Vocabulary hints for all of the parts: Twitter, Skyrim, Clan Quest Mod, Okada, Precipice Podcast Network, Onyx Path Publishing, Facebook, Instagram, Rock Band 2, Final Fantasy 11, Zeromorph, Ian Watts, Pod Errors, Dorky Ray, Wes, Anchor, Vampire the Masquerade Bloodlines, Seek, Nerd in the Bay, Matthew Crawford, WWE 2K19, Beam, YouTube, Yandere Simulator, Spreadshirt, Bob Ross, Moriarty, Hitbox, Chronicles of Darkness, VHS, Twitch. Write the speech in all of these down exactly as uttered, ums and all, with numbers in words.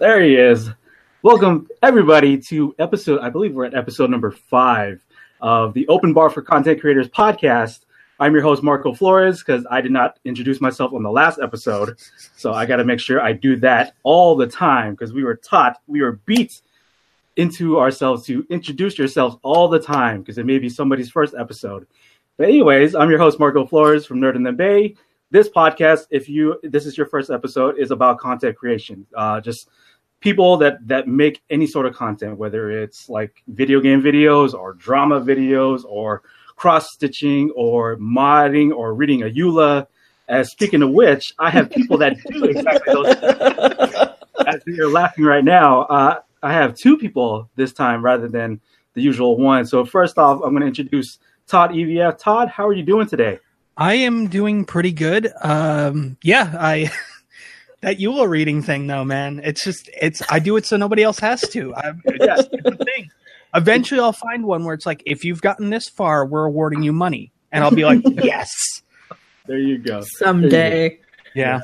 There he is. Welcome, everybody, to episode, I believe we're at episode number five of the Open Bar for Content Creators podcast. I'm your host, Marco Flores, because I did not introduce myself on the last episode. So I got to make sure I do that all the time because we were taught, we were beat into ourselves to introduce yourselves all the time because it may be somebody's first episode. But anyways, I'm your host, Marco Flores from Nerd in the Bay. This podcast, if you this is your first episode, is about content creation. Uh, just people that, that make any sort of content, whether it's like video game videos or drama videos or cross-stitching or modding or reading a E U L A. Uh, speaking of which, I have people that do exactly those things. As we are laughing right now, uh, I have two people this time rather than the usual one. So first off, I'm going to introduce Todd E V F. Todd, how are you doing today? I am doing pretty good. Um, yeah, I that E U L A reading thing though, man. It's just it's I do it so nobody else has to. I, it's, it's a thing. Eventually, I'll find one where it's like, if you've gotten this far, we're awarding you money, and I'll be like, yes. There you go. Someday. You go. Yeah.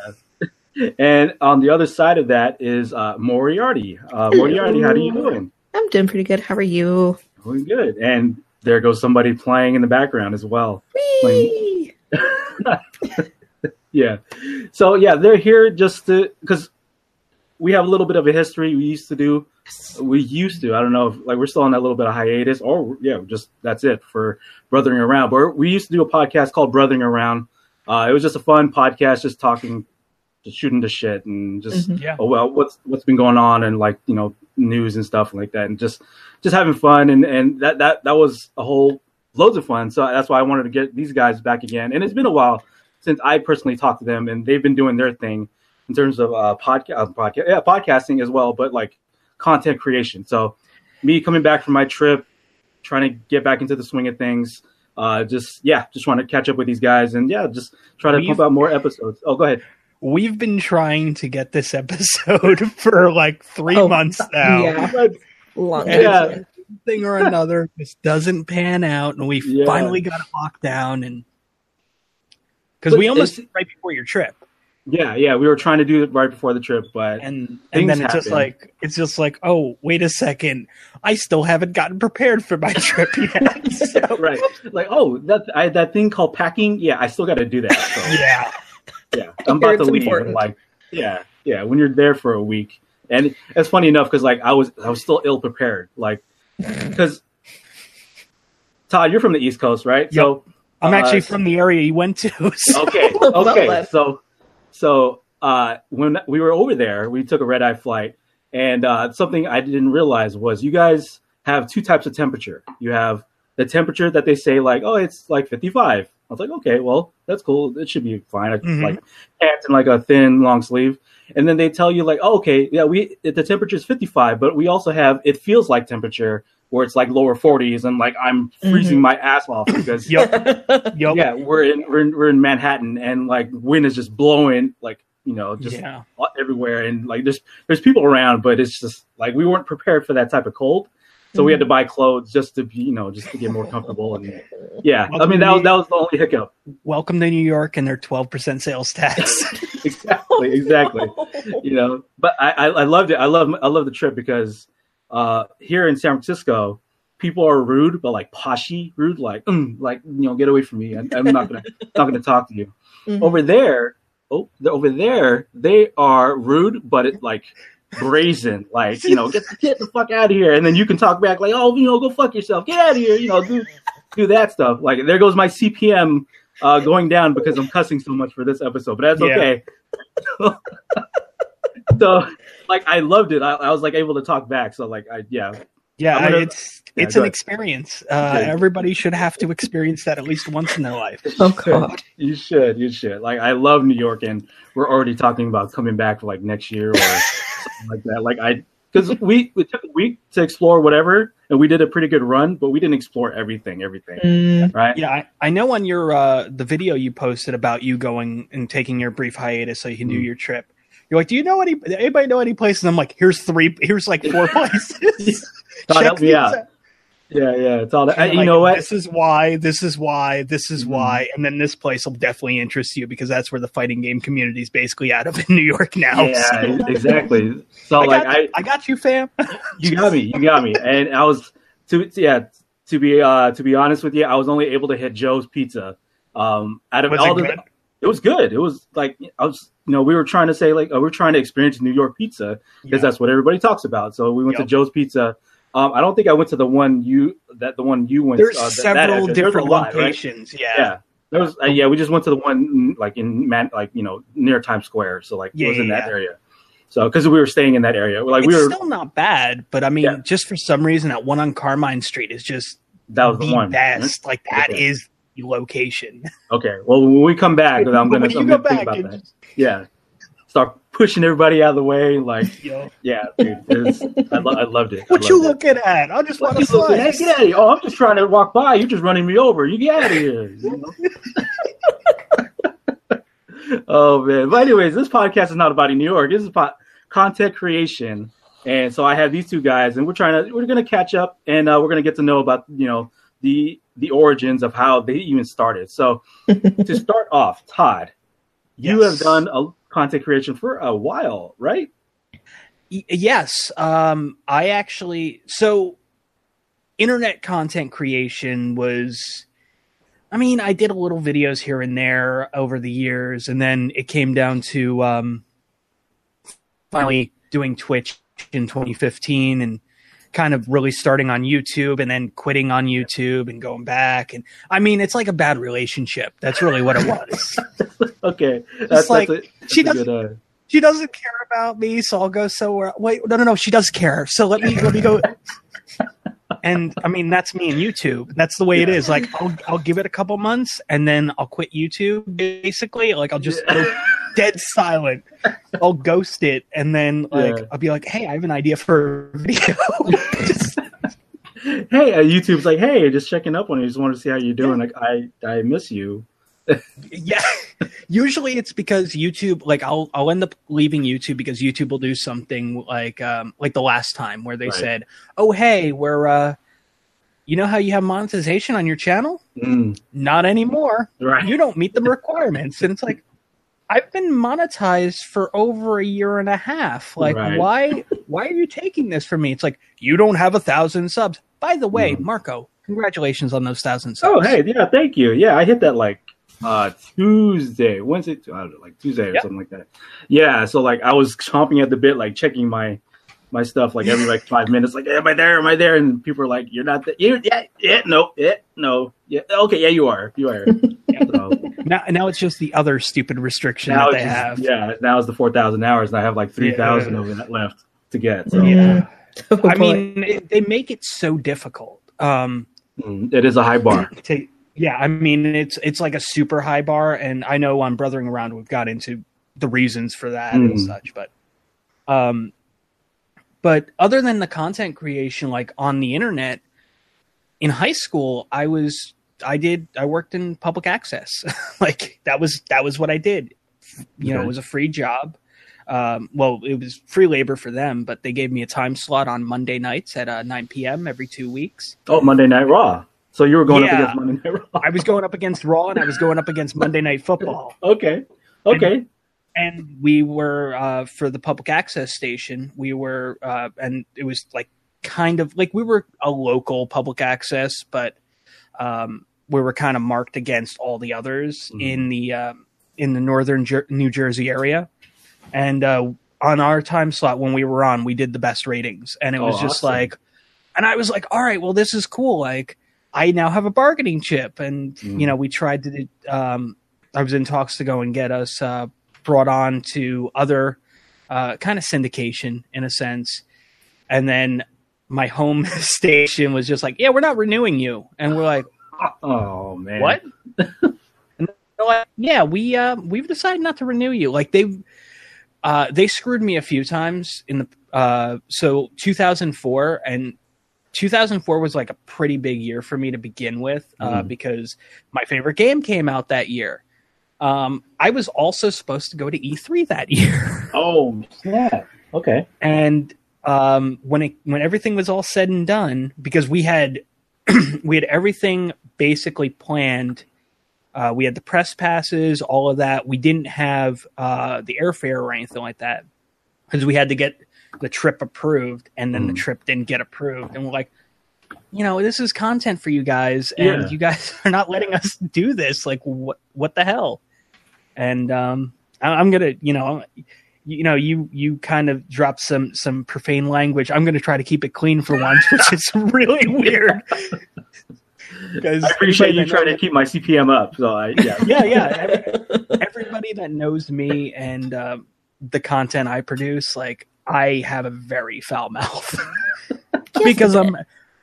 yeah. And on the other side of that is uh, Moriarty. Uh, Moriarty, how are you doing? I'm doing pretty good. How are you? Doing good. And there goes somebody playing in the background as well. Whee! yeah. So yeah, they're here just to because we have a little bit of a history. We used to do, we used to. I don't know if like we're still on that little bit of hiatus, or yeah, just that's it for Brothering Around. But we used to do a podcast called Brothering Around. Uh, it was just a fun podcast, just talking, just shooting the shit, and just mm-hmm. yeah. oh well, what's what's been going on, and like you know news and stuff like that, and just just having fun, and and that that that was a whole. Loads of fun. So that's why I wanted to get these guys back again. And it's been a while since I personally talked to them, and they've been doing their thing in terms of uh, podca- uh, podca- yeah, podcasting as well, but like content creation. So me coming back from my trip, trying to get back into the swing of things, uh, just, yeah, just want to catch up with these guys and, yeah, just try to We've- pump out more episodes. Oh, go ahead. We've been trying to get this episode for like three oh, months now. Yeah. Long yeah. Time. Thing or another just doesn't pan out, and we yeah. finally got it locked down. And because we almost did it right before your trip, yeah, yeah, we were trying to do it right before the trip, but and and then it's happen. just like it's just like oh wait a second, I still haven't gotten prepared for my trip yet. So. Right, like oh that I, that thing called packing, yeah, I still got to do that. So. yeah, yeah, I'm about it's to important. leave. Like yeah, yeah, when you're there for a week, and it's funny enough because like I was I was still ill prepared, like. Because Todd, you're from the East Coast, right? Yep. So I'm actually uh, from the area you went to. So. Okay, okay. So, so uh, when we were over there, we took a red-eye flight, and uh, something I didn't realize was you guys have two types of temperature. You have the temperature that they say like, oh, it's like fifty-five. I was like, okay, well, that's cool. It should be fine. I mm-hmm. like pants and like a thin long sleeve. And then they tell you like, oh, okay, yeah, we the temperature is fifty-five, but we also have it feels like temperature where it's like lower forties, and like I'm freezing mm-hmm. my ass off because yep. Yep. yeah, we're in we're in, we're in Manhattan, and like wind is just blowing like you know just yeah. everywhere, and like there's there's people around, but it's just like we weren't prepared for that type of cold. So we had to buy clothes just to be, you know, just to get more comfortable. And yeah, welcome I mean, that was, that was the only hiccup. Welcome to New York and their twelve percent sales tax. exactly. Exactly. Oh, no. You know, but I, I loved it. I love, I love the trip because uh, here in San Francisco, people are rude, but like poshy rude, like, mm, like, you know, get away from me. I, I'm not going to, not going to talk to you mm-hmm. over there. Oh, over there. They are rude, but it like, brazen, like you know, get, get the fuck out of here, and then you can talk back, like, oh, you know, go fuck yourself, get out of here, you know, do do that stuff. Like, there goes my C P M uh, going down because I'm cussing so much for this episode, but that's yeah. okay. So, like, I loved it. I, I was like able to talk back, so like, I yeah, yeah, gonna, it's yeah, it's an ahead. experience. Uh, okay. Everybody should have to experience that at least once in their life. Oh God, you should, you should. Like, I love New York, and we're already talking about coming back for like next year or. Like that, like I, because we it took a week to explore whatever, and we did a pretty good run, but we didn't explore everything, everything, mm. right? Yeah, I, I know on your uh, the video you posted about you going and taking your brief hiatus so you can mm. do your trip. You're like, do you know any? Anybody know any places? And I'm like, here's three, here's like four places. Check, these out. Yeah, yeah, it's all that. Like, you know what? This is why. This is why. This is mm-hmm. why. And then this place will definitely interest you because that's where the fighting game community is basically out of in New York now. Yeah, so. Exactly. So I like, got, I I got you, fam. You got me. You got me. And I was to yeah to be uh, to be honest with you, I was only able to hit Joe's Pizza. Um, out of was all it the, good? It was good. It was like I was. You know, we were trying to say like oh, we're trying to experience New York pizza because yeah. that's what everybody talks about. So we went yep. to Joe's Pizza. Um, I don't think I went to the one you that the one you went. There's uh, that, several that different lot, locations. Right? Yeah, yeah. There was uh, yeah. We just went to the one like in Man, like you know near Times Square. So like yeah, it was in yeah. that area. So because we were staying in that area, like it's we were still not bad. But I mean, yeah. just for some reason, that one on Carmine Street is just that was the, the one best. Mm-hmm. Like that okay. is the location. Okay. Well, when we come back, I'm gonna, I'm go gonna think about that. Just... Yeah. Start pushing everybody out of the way, like, Yo. yeah, dude, was, I, lo- I loved it. What loved you it. looking at? I just want to slice. Get out of here. Oh, I'm just trying to walk by. You're just running me over. You get out of here. You know? Oh man. But anyways, this podcast is not about New York. This is about content creation, and so I have these two guys, and we're trying to we're gonna catch up, and uh, we're gonna get to know about you know the the origins of how they even started. So to start off, Todd, yes. you have done a content creation for a while, right? Yes. Um, I actually, so internet content creation was, I mean, I did a little videos here and there over the years, and then it came down to um, finally doing Twitch in twenty fifteen and kind of really starting on YouTube and then quitting on YouTube and going back. And I mean, it's like a bad relationship. That's really what it was. Okay. That's like, that's a, that's she doesn't, good, uh... she doesn't care about me. So I'll go somewhere. Wait, no, no, no. She does care. So let me, let me go. And I mean, that's me and YouTube. That's the way yeah. it is. Like I'll, I'll give it a couple months and then I'll quit YouTube. Basically. Like I'll just yeah. go dead silent. I'll ghost it. And then like, yeah. I'll be like, hey, I have an idea for a video. just... Hey, uh, YouTube's like, hey, just checking up on you. Just want to see how you're doing. Yeah. Like I, I miss you. Yeah. Usually it's because YouTube, like I'll, I'll end up leaving YouTube because YouTube will do something like, um, like the last time where they right. said, oh, hey, we're, uh, you know how you have monetization on your channel? Mm. Not anymore. Right. You don't meet the requirements. And it's like, I've been monetized for over a year and a half. Like, right. why, why are you taking this from me? It's like, you don't have a thousand subs. By the way, mm. Marco, congratulations on those thousand subs. Oh, hey, yeah, thank you. Yeah. I hit that like, Uh, Tuesday, Wednesday, I don't know, like Tuesday or yep. something like that. Yeah, so like I was chomping at the bit, like checking my my stuff, like every like five minutes, like am I there? Am I there? And people are like, "You're not there." Yeah, yeah, no, yeah, no, yeah, okay, yeah, you are, you are. So, now, now it's just the other stupid restriction that they just, have. Yeah, now it's the four thousand hours, and I have like three thousand yeah. of it left to get. So. Yeah, I mean, it, they make it so difficult. Um, it is a high bar. to, Yeah, I mean, it's it's like a super high bar, and I know on Brothering Around we've got into the reasons for that mm. and such, but um, but other than the content creation, like on the internet, in high school, I was, I did, I worked in public access. Like that was, that was what I did. You know, it was a free job. Um, well, it was free labor for them, but they gave me a time slot on Monday nights at uh, nine p.m. every two weeks. Oh, Monday Night Raw. So you were going yeah. up against Monday Night Raw. I was going up against Raw, and I was going up against Monday Night Football. Okay, okay. And, and we were, uh, for the public access station, we were, uh, and it was like kind of, like we were a local public access, but um, we were kind of marked against all the others mm-hmm. in the um, in the northern Jer- New Jersey area. And uh, on our time slot, when we were on, we did the best ratings. And it was oh, just awesome. Like, and I was like, all right, well, this is cool, like, I now have a bargaining chip, and mm. you know we tried to. Um, I was in talks to go and get us uh, brought on to other uh, kind of syndication in a sense, and then my home station was just like, "Yeah, we're not renewing you," and we're like, "Oh man, what?" And they're like, "Yeah, we uh, we've decided not to renew you." Like they uh, they screwed me a few times in the uh, so two thousand four and. two thousand four was like a pretty big year for me to begin with uh, mm. because my favorite game came out that year. Um, I was also supposed to go to E three that year. Oh, yeah. Okay. And um, when it when everything was all said and done, because we had we had everything basically planned. Uh, we had the press passes, all of that. We didn't have uh, the airfare or anything like that because we had to get the trip approved, and then mm. the trip didn't get approved. And we're like, you know, this is content for you guys, and yeah. you guys are not letting us do this. Like, what? What the hell? And um, I, I'm gonna, you know, you know, you you kind of dropped some some profane language. I'm gonna try to keep it clean for once, which is really weird. I appreciate you trying to keep my C P M up. So I, yeah, yeah, yeah. Every, everybody that knows me and uh, the content I produce, like, I have a very foul mouth because I'm.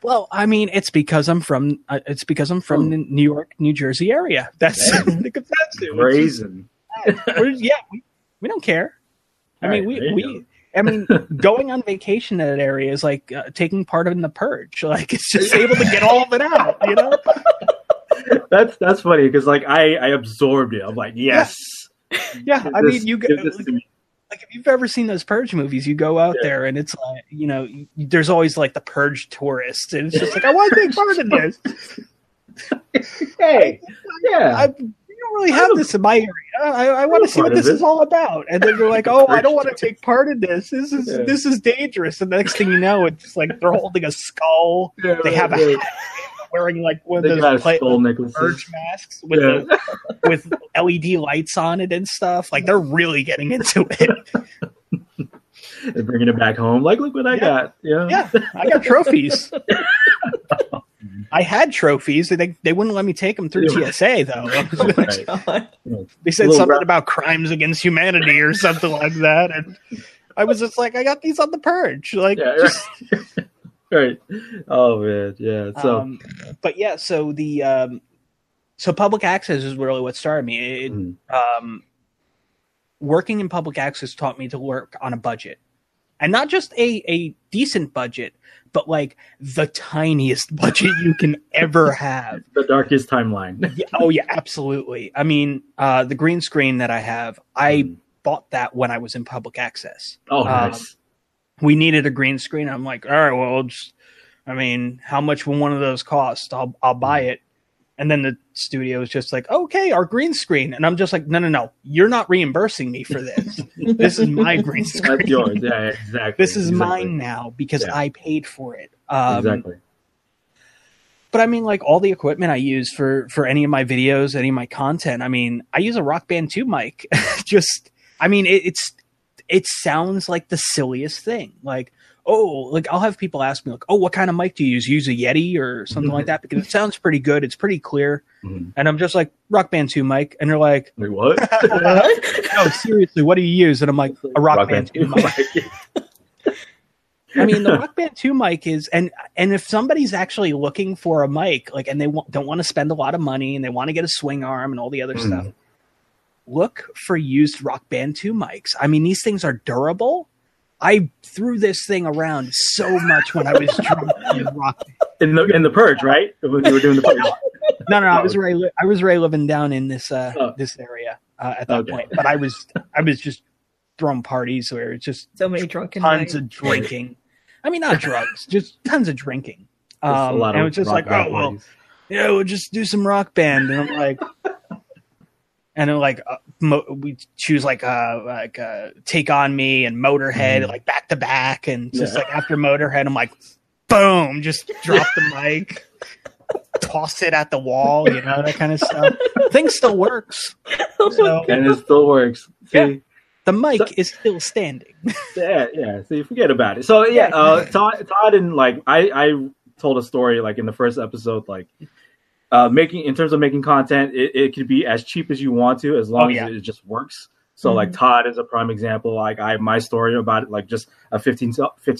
Well, I mean, it's because I'm from uh, it's because I'm from oh. the New York, New Jersey area. That's the capacity. Brazen. Yeah, we, we don't care. I All mean, right, we, we I mean, going on vacation to that area is like uh, taking part in the Purge. Like, it's just able to get all of it out, you know? That's that's funny because, like, I, I absorbed it. I'm like, yes. Yeah, yeah I this, mean, you go. Like, if you've ever seen those Purge movies, you go out yeah. there and it's like, you know, there's always like the Purge tourists. And it's just like, I want to take part in this. Hey, yeah. I, I, you don't really have don't, this in my area. I, I want to see what this it. is all about. And then they're like, oh, I don't want to take part in this. This is yeah. this is dangerous. And the next thing you know, it's like they're holding a skull. Yeah, they have yeah. a hat. Wearing like one of those play- Purge masks with yeah. the, with L E D lights on it and stuff. Like, they're really getting into it. They're bringing it back home. Like, look what I yeah. got. Yeah, yeah, I got trophies. I had trophies. They they wouldn't let me take them through T S A though. Right. They said something rough. about crimes against humanity or something like that, and I was just like, I got these on the Purge. Like. Yeah, just- right. Right. Oh man, yeah. So, um, but yeah, so the um, so public access is really what started me. It, mm. um, working in public access taught me to work on a budget, and not just a a decent budget, but like the tiniest budget you can ever have. The darkest timeline. Yeah, oh yeah, absolutely. I mean, uh, the green screen that I have, I mm. bought that when I was in public access. Oh, nice. Um, We needed a green screen. I'm like, all right, well, I'll just, I mean, how much will one of those cost? I'll I'll buy it. And then the studio is just like, okay, our green screen. And I'm just like, no, no, no. You're not reimbursing me for this. This is my green screen. That's yours. Yeah, exactly. This is exactly. mine now because yeah. I paid for it. Um, exactly. But I mean, like all the equipment I use for, for any of my videos, any of my content, I mean, I use a Rock Band two mic. Just, I mean, it, it's, it sounds like the silliest thing. Like, oh, like I'll have people ask me, like, oh, what kind of mic do you use? Use a Yeti or something like that? Because it sounds pretty good. It's pretty clear. Mm-hmm. And I'm just like, Rock Band two mic. And they're like, wait, what? No, seriously, what do you use? And I'm like, a Rock, Rock Band, Band two mic. I mean, the Rock Band two mic is, and and if somebody's actually looking for a mic, like, and they w- don't want to spend a lot of money and they want to get a swing arm and all the other mm. stuff, look for used Rock Band two mics. I mean, these things are durable. I threw this thing around so much when I was drunk in Rock Band. In the in the Purge, right? When you were doing the Purge. No, no, no, I was Ray. I was Ray living down in this uh, oh. this area uh, at that okay. point. But I was I was just throwing parties where it's just so many drunken tons night. of drinking. I mean, not drugs, just tons of drinking. Um, a lot and of it was just like, oh well, yeah, we'll just do some Rock Band, and I'm like. And then, like, uh, mo- we choose, like, uh, like uh, Take On Me and Motorhead, mm. like, back to back. And just, yeah. like, after Motorhead, I'm like, boom, just drop the mic, toss it at the wall, you know, that kind of stuff. Thing still works. Oh so. And it still works. See, yeah. The mic so, is still standing. yeah, yeah. So you forget about it. So, yeah, yeah. Uh, Todd, Todd and, like, I, I told a story, like, in the first episode, like, Uh, making in terms of making content, it, it could be as cheap as you want to, as long oh, yeah. as it just works. So, mm-hmm. like Todd is a prime example. Like I, my story about it, like just a fifteen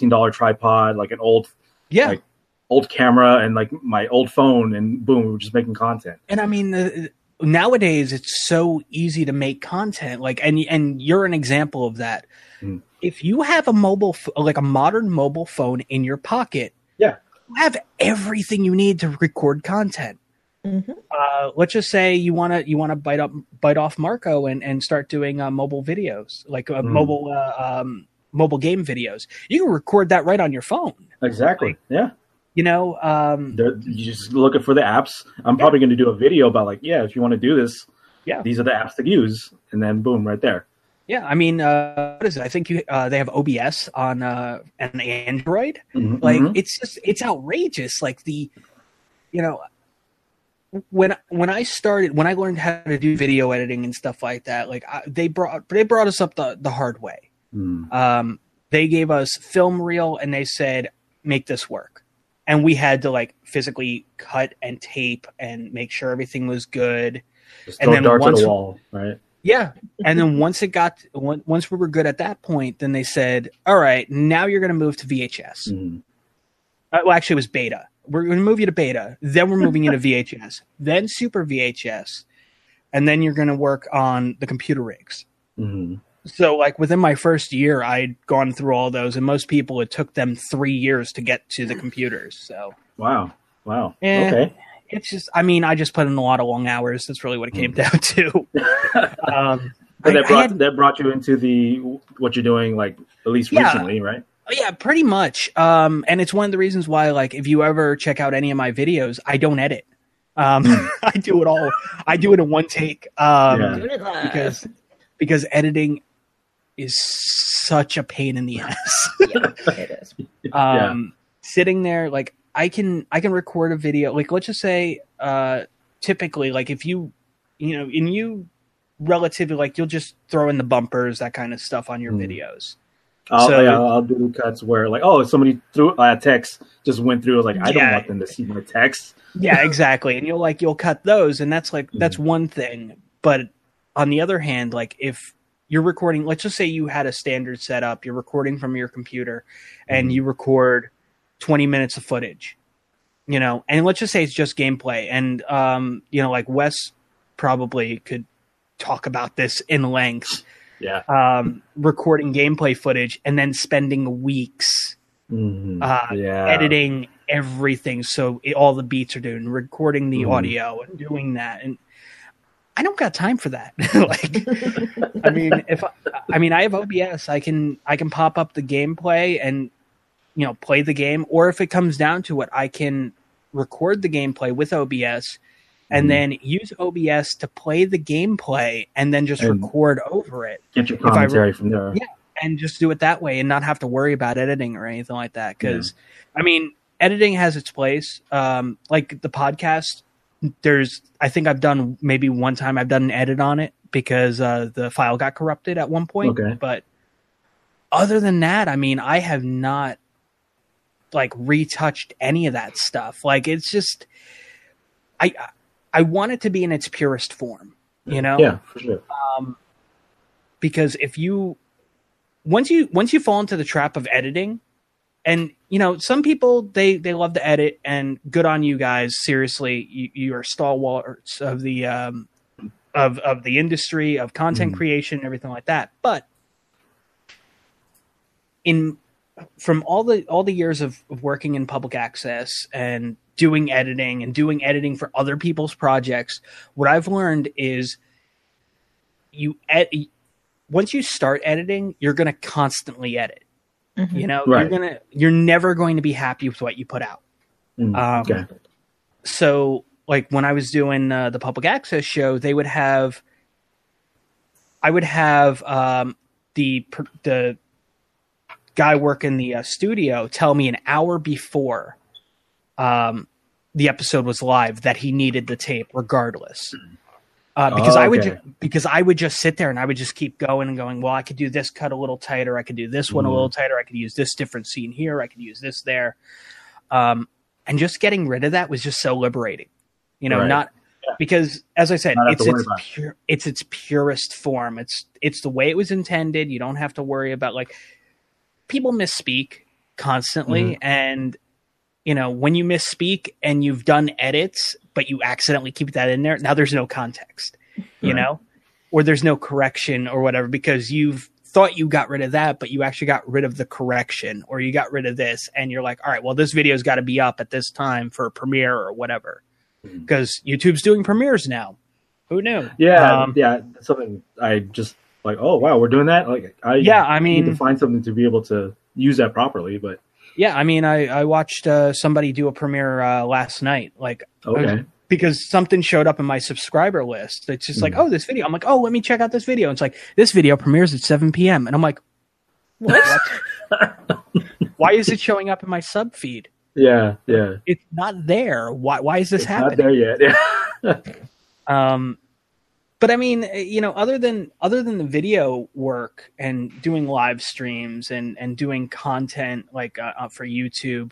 dollars tripod, like an old, yeah, like, old camera, and like my old phone, and boom, we were just making content. And I mean, the, nowadays it's so easy to make content. Like, and and you're an example of that. Mm. If you have a mobile, like a modern mobile phone in your pocket, yeah, you have everything you need to record content. Mm-hmm. Uh, let's just say you want to you want to bite up bite off Marco and, and start doing uh, mobile videos like uh, mm. mobile uh, um, mobile game videos. You can record that right on your phone. Exactly. Like, yeah. You know, um, you're just looking for the apps. I'm yeah. probably going to do a video about like, yeah, if you want to do this, yeah, these are the apps to use, and then boom, right there. Yeah, I mean, uh, what is it? I think you, uh, they have O B S on uh, an Android. Mm-hmm. Like, it's just it's outrageous. Like the, you know, when when I started, when I learned how to do video editing and stuff like that, like I, they brought they brought us up the the hard way. Mm. Um, they gave us film reel and they said, make this work. And we had to like physically cut and tape and make sure everything was good. Just and throw then darts once, at the wall, right? Yeah. And then once it got, once we were good at that point, then they said, "All right, now you're going to move to V H S." Mm. Uh, well, actually, it was beta. We're going to move you to beta. Then we're moving you to V H S. Then Super V H S, and then you're going to work on the computer rigs. Mm-hmm. So, like, within my first year, I'd gone through all those, and most people, it took them three years to get to the computers, so... Wow. Wow. And okay. It's just... I mean, I just put in a lot of long hours. That's really what it came mm. down to. um, but that, I, brought, I had, that brought you into the... what you're doing, like, at least yeah, recently, right? Yeah, pretty much. Um, and it's one of the reasons why, like, if you ever check out any of my videos, I don't edit. Um, I do it all. I do it in one take. Um, yeah. Because Because editing... is such a pain in the ass. Yeah, it is. Um, yeah. Sitting there, like I can, I can record a video. Like, let's just say, uh, typically, like if you, you know, and you relatively like you'll just throw in the bumpers, that kind of stuff on your mm. videos. I'll, so yeah, I'll do the cuts where like, oh, somebody threw a uh, text just went through. I was like, I yeah. don't want them to see my text. Yeah, exactly. And you'll like you'll cut those, and that's like mm. that's one thing. But on the other hand, like if you're recording, let's just say you had a standard setup, you're recording from your computer and mm-hmm. you record twenty minutes of footage, you know, and let's just say it's just gameplay. And, um, you know, like Wes probably could talk about this in length, yeah. um, recording gameplay footage and then spending weeks mm-hmm. uh, yeah. editing everything. So it, all the beats are doing, recording the mm-hmm. audio and doing that. And I don't got time for that. like, I mean, if I, I mean, I have O B S, I can, I can pop up the gameplay and, you know, play the game. Or if it comes down to it, I can record the gameplay with O B S and mm. then use O B S to play the gameplay and then just and record over it. Get your commentary re- from there. Yeah. And just do it that way and not have to worry about editing or anything like that. Cause yeah. I mean, editing has its place. Um, like the podcast, There's, I think I've done maybe one time I've done an edit on it because uh, the file got corrupted at one point. Okay. But other than that, I mean, I have not like retouched any of that stuff. Like it's just, I I want it to be in its purest form, you know? Yeah, for sure. Um, because if you once you once you fall into the trap of editing. And, you know, some people, they, they love to edit, and good on you guys. Seriously, you, you are stalwarts of the um, of of the industry, of content mm-hmm. creation, everything like that. But in from all the all the years of, of working in public access and doing editing and doing editing for other people's projects, what I've learned is you ed- once you start editing, you're going to constantly edit. Mm-hmm. You know, right. you're gonna, you're never going to be happy with what you put out. Mm, um, okay. So, like when I was doing uh, the public access show, they would have, I would have um, the the guy working the uh, studio tell me an hour before um, the episode was live that he needed the tape, regardless. Mm. Uh, because oh, okay. I would ju- because I would just sit there and I would just keep going and going, well, I could do this cut a little tighter. I could do this one mm. a little tighter. I could use this different scene here. I could use this there. Um, and just getting rid of that was just so liberating, you know, right. not yeah. because as I said, it's its, pure, it's its purest form. It's, it's the way it was intended. You don't have to worry about like people misspeak constantly. Mm. And, you know, when you misspeak and you've done edits, but you accidentally keep that in there, now there's no context, you right. know, or there's no correction or whatever, because you've thought you got rid of that, but you actually got rid of the correction, or you got rid of this. And you're like, all right, well, this video's got to be up at this time for premiere or whatever, because mm-hmm. YouTube's doing premieres now. Who knew? Yeah. Um, yeah. That's something I just like, oh, wow, we're doing that. Like, I, yeah, I mean, need to find something to be able to use that properly, but Yeah, I mean, I, I watched uh, somebody do a premiere uh, last night, like okay. because something showed up in my subscriber list. It's just like, mm. oh, this video. I'm like, oh, let me check out this video. And it's like, this video premieres at seven p.m. And I'm like, what? Why is it showing up in my sub feed? Yeah, yeah. It's not there. Why Why is this it's happening? Not there yet. Yeah. um, But I mean, you know, other than other than the video work and doing live streams and, and doing content like uh, for YouTube,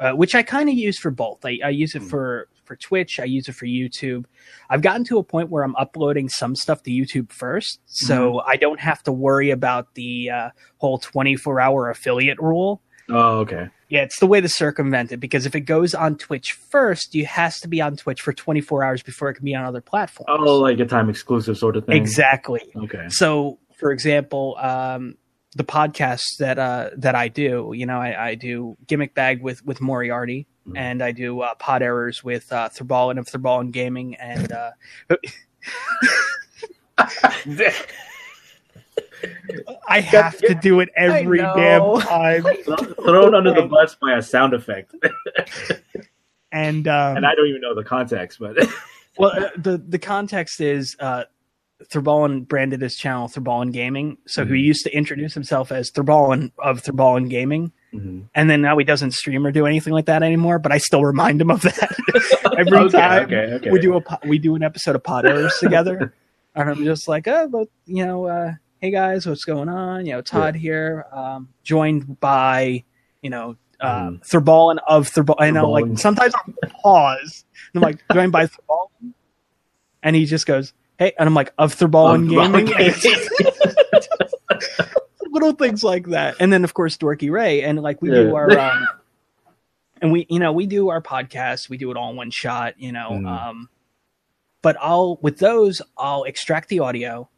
uh, which I kind of use for both. I, I use it for, for Twitch. I use it for YouTube. I've gotten to a point where I'm uploading some stuff to YouTube first. So mm-hmm. I don't have to worry about the uh, whole twenty-four hour affiliate rule. Oh, okay. Yeah, it's the way to circumvent it, because if it goes on Twitch first, you has to be on Twitch for twenty-four hours before it can be on other platforms. Oh, like a time exclusive sort of thing. Exactly. Okay. So, for example, um, the podcasts that uh, that I do, you know, I, I do Gimmick Bag with, with Moriarty, mm-hmm. and I do uh, Pod Errors with uh, Thurballin of Thurballin Gaming, and... Uh, I have to do it every damn time. Thrown under the bus by a sound effect. and um, and I don't even know the context, but well, uh, the the context is uh, Thurballin branded his channel Thurballin Gaming, so mm-hmm. he used to introduce himself as Thurballin of Thurballin Gaming, mm-hmm. and then now he doesn't stream or do anything like that anymore. But I still remind him of that every okay, time okay, okay. we do a po- we do an episode of Pod Errors together, and I'm just like, oh, but you know. Uh, Hey guys, what's going on? You know, Todd yeah. here, um, joined by, you know, uh, mm. Thurballin of Thurballin. I know, like, sometimes I pause and I'm like, joined by Thurballin. And he just goes, hey, and I'm like, of Thurballin Gaming. Little things like that. And then, of course, Dorky Ray. And, like, we yeah. do our, um, and we, you know, we do our podcast. We do it all in one shot, you know. Mm. Um, but I'll, with those, I'll extract the audio.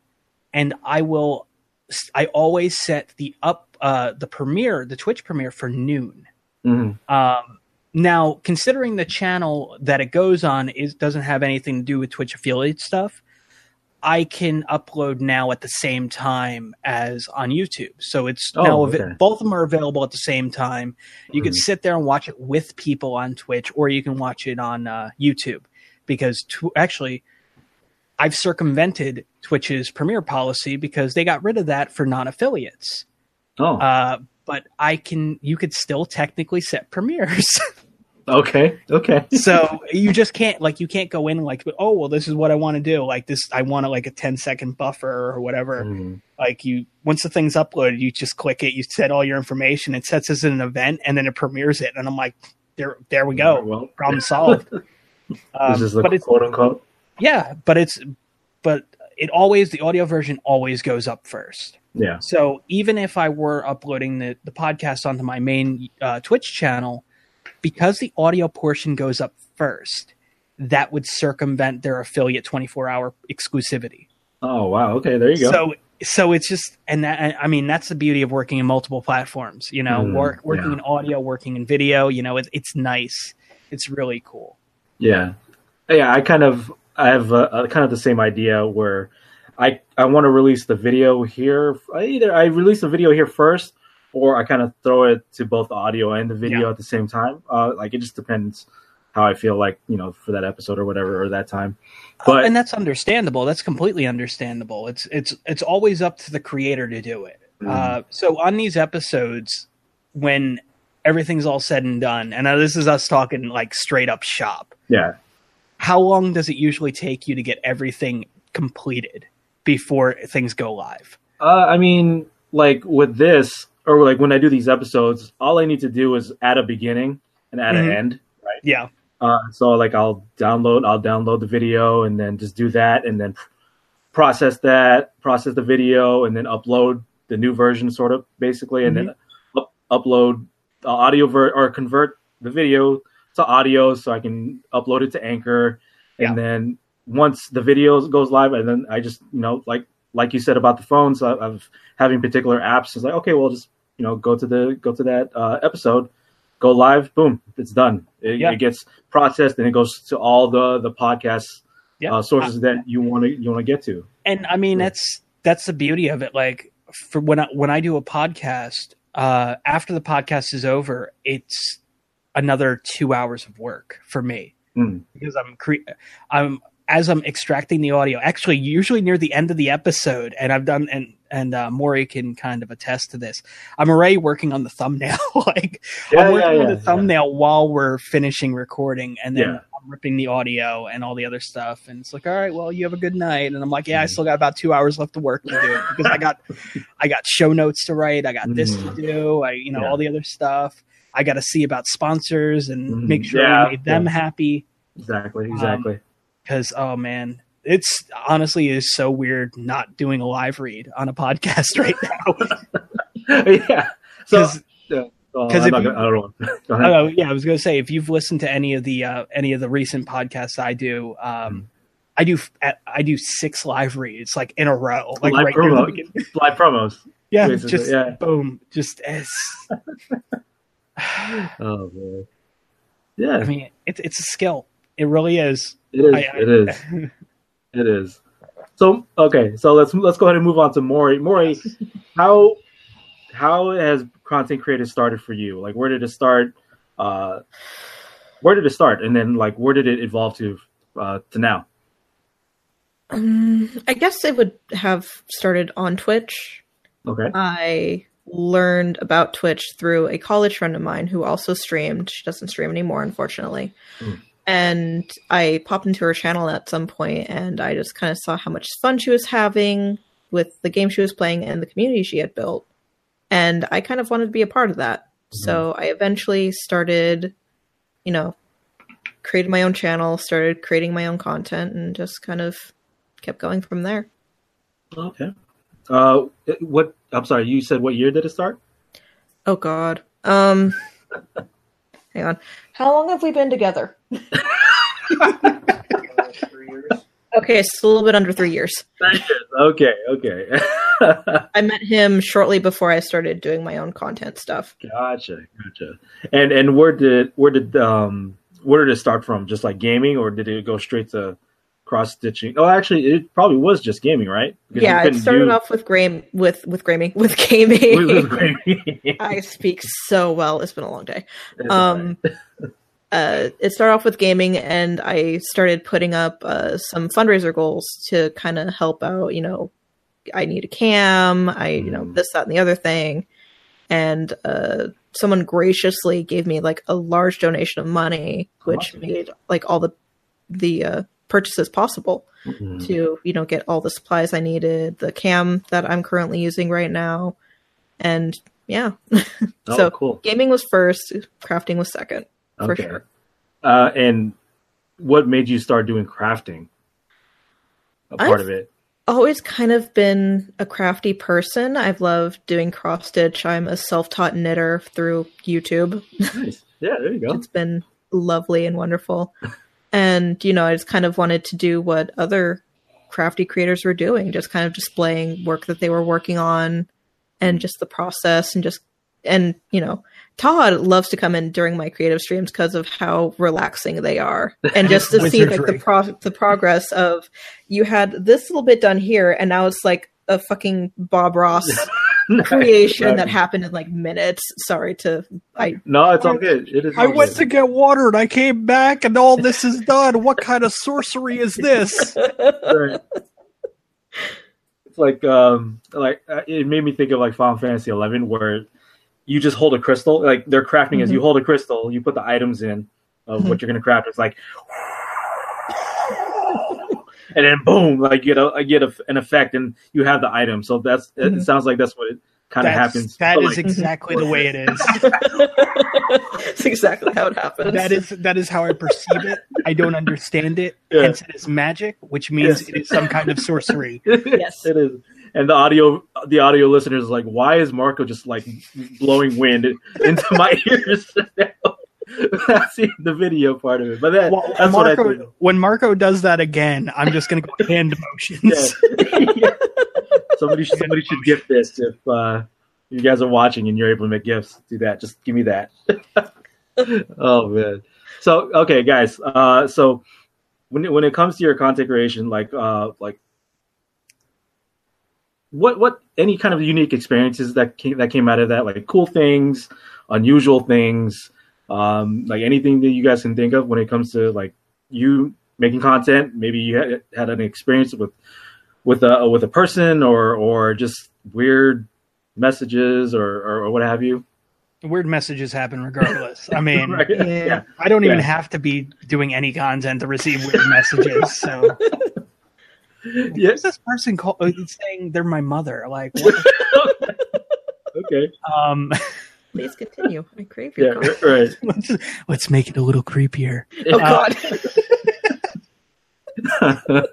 And I will, I always set the up, uh, the premiere, the Twitch premiere for noon. Mm-hmm. Um, now, considering the channel that it goes on is doesn't have anything to do with Twitch affiliate stuff, I can upload now at the same time as on YouTube. So it's oh, now okay. both of them are available at the same time. You mm-hmm. can sit there and watch it with people on Twitch, or you can watch it on uh, YouTube, because tw- actually. I've circumvented Twitch's premiere policy because they got rid of that for non-affiliates. Oh, uh, but I can. You could still technically set premieres. okay. Okay. So you just can't like you can't go in like, oh well, this is what I want to do. Like this, I want to like a ten second buffer or whatever. Mm. Like you, once the thing's uploaded, you just click it. You set all your information. It sets as an event, and then it premieres it. And I'm like, there, there we go. Well, problem solved. um, this is the but quote unquote. Yeah, but it's, but it always, the audio version always goes up first. Yeah. So even if I were uploading the, the podcast onto my main uh, Twitch channel, because the audio portion goes up first, that would circumvent their affiliate twenty-four hour exclusivity. Oh, wow. Okay, there you go. So so it's just, and that, I mean, that's the beauty of working in multiple platforms, you know, mm, work, working yeah. in audio, working in video, you know, it, it's nice. It's really cool. Yeah. Yeah, I kind of... I have a, a kind of the same idea where I, I want to release the video here. I either I release the video here first, or I kind of throw it to both the audio and the video yeah. at the same time. Uh, like it just depends how I feel like, you know, for that episode or whatever, or that time. But uh, and that's understandable. That's completely understandable. It's it's it's always up to the creator to do it. Mm. Uh, so on these episodes, when everything's all said and done, and now this is us talking like straight up shop. Yeah. How long does it usually take you to get everything completed before things go live? Uh, I mean, like with this, or like when I do these episodes, all I need to do is add a beginning and add mm-hmm. an end, right? Yeah. Uh, so like I'll download, I'll download the video and then just do that, and then process that, process the video, and then upload the new version, sort of basically, and mm-hmm. then up- upload the audio ver- or convert the video. Audio, so I can upload it to Anchor, and yeah. then once the video goes live, and then I just, you know, like like you said about the phones, so of having particular apps, it's like, okay, well, just, you know, go to the go to that uh, episode, go live, boom, it's done. It, yeah. it gets processed, and it goes to all the the podcast yeah. uh, sources I, that you want to you want to get to. And I mean, yeah. that's that's the beauty of it. Like for when I, when I do a podcast, uh, after the podcast is over, it's another two hours of work for me mm. because I'm cre- I'm as I'm extracting the audio, actually usually near the end of the episode, and I've done and and uh, Maury can kind of attest to this. I'm already working on the thumbnail, like yeah, I'm working yeah, on yeah, the thumbnail yeah. while we're finishing recording, and then yeah. I'm ripping the audio and all the other stuff. And it's like, all right, well, you have a good night. And I'm like, yeah, I still got about two hours left to work to do it because I got I got show notes to write, I got this mm. to do, I you know yeah. all the other stuff. I got to see about sponsors and mm. make sure yeah. we made them yeah. happy. Exactly, exactly. Um, Because, oh, man, it's honestly is so weird not doing a live read on a podcast right now. yeah. So, no, well, if not, you, I don't know. Uh, yeah, I was going to say, if you've listened to any of the uh, any of the recent podcasts I do, um, mm. I do I do six live reads like in a row. Like live, right promo, here live promos. Yeah, basically. just yeah. boom. Just S. oh, man. Yeah. I mean, it, it's a skill. It really is. It is. I, I, it is. it is. So okay. So let's let's go ahead and move on to Maury. Maury, how how has content creators started for you? Like, where did it start? Uh, where did it start, and then like where did it evolve to uh, to now? Um, I guess it would have started on Twitch. Okay. I learned about Twitch through a college friend of mine who also streamed. She doesn't stream anymore, unfortunately. Mm. And I popped into her channel at some point, and I just kind of saw how much fun she was having with the game she was playing and the community she had built. And I kind of wanted to be a part of that. Mm-hmm. So I eventually started, you know, created my own channel, started creating my own content, and just kind of kept going from there. Okay. Uh, what? I'm sorry, you said what year did it start? Oh, God. Um... Hang on. How long have we been together? three years. Okay, it's a little bit under three years. Okay, okay. I met him shortly before I started doing my own content stuff. Gotcha, gotcha. And and where did where did um where did it start from? Just like gaming, or did it go straight to cross stitching? Oh, actually, it probably was just gaming, right? Because yeah, it started do... off with gram with with gaming with gaming. With, with I speak so well. It's been a long day. Um. Uh, it started off with gaming, and I started putting up uh, some fundraiser goals to kind of help out. You know, I need a cam. I, you know, this, that, and the other thing. And uh, someone graciously gave me like a large donation of money, which awesome. made like all the the uh, purchases possible mm-hmm. to, you know, get all the supplies I needed, the cam that I'm currently using right now, and yeah. oh, so cool. Gaming was first, crafting was second. For okay. sure. Uh, and what made you start doing crafting? A part I've of it. Always kind of been a crafty person. I've loved doing cross stitch. I'm a self-taught knitter through YouTube. Nice. Yeah, there you go. It's been lovely and wonderful. And, you know, I just kind of wanted to do what other crafty creators were doing, just kind of displaying work that they were working on and just the process and just, and, you know, Todd loves to come in during my creative streams because of how relaxing they are, and just to see like the pro- the progress of you had this little bit done here, and now it's like a fucking Bob Ross nice. creation nice. that happened in like minutes. Sorry to I no, it's I, all good. It is. I went good. to get water and I came back, and all this is done. What kind of sorcery is this? Right. It's like um, like uh, it made me think of like Final Fantasy eleven where. You just hold a crystal, like they're crafting mm-hmm. as you hold a crystal, you put the items in of mm-hmm. what you're going to craft. It's like, and then boom, like you get a, get a, an effect and you have the item. So that's, mm-hmm. it sounds like that's what it kind of happens. That is like, exactly the way it is. That's exactly how it happens. That is, that is how I perceive it. I don't understand it. Yeah. Hence it is magic, which means yes. it is some kind of sorcery. Yes, it is. And the audio, the audio listeners, is like, why is Marco just like blowing wind into my ears? That's the video part of it, but that, well, that's Marco, what I do. When Marco does that again, I'm just gonna go hand motions. Yeah. yeah. Somebody, should, somebody should gift this if uh, you guys are watching and you're able to make gifts. Do that. Just give me that. Oh man. So okay, guys. Uh, so when when it comes to your content creation, like uh, like. what what any kind of unique experiences that came, that came out of that, like cool things, unusual things, um, like anything that you guys can think of when it comes to like you making content. Maybe you had, had an experience with with a with a person, or or just weird messages, or or, or what have you. Weird messages happen regardless. I mean, right. yeah, yeah. I don't yeah. even have to be doing any content to receive weird messages. So, yes. What's this person call- saying they're my mother? Like, what? Okay. Um, Please continue. I crave your yeah, right. let's, let's make it a little creepier. Oh, uh, God.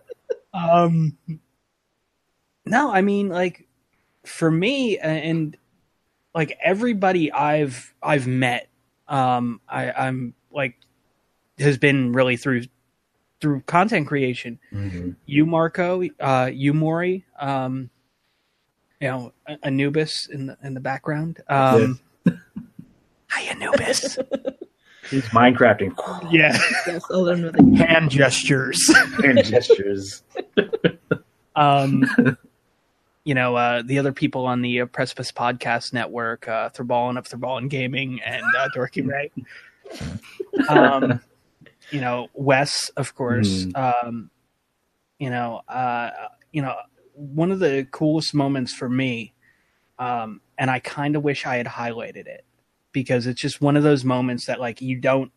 um, no, I mean, like, for me, and like everybody I've I've met, um, I, I'm like has been really through through content creation. Mm-hmm. You, Marco, uh, you, Maury, um, you know, Anubis in the in the background. Um, yeah. Hi, Anubis. He's Minecrafting. Yeah. Hand gestures. Hand gestures. um. You know, uh, the other people on the uh, Precipice Podcast Network, uh, Thurballin of Thurballin Gaming, and uh, Dorky Ray. Um, you know, Wes, of course. Mm. Um, you know, uh, you know, one of the coolest moments for me, um, and I kind of wish I had highlighted it, because it's just one of those moments that, like, you don't,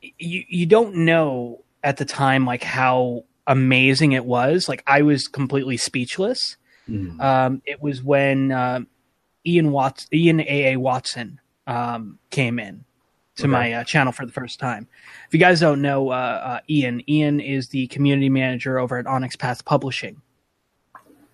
you you don't know at the time, like, how amazing it was. Like, I was completely speechless. Mm. Um, it was when uh, Ian Watts, Ian A A Watson um, came in to okay. my uh, channel for the first time. If you guys don't know, uh, uh, Ian, Ian is the community manager over at Onyx Path Publishing.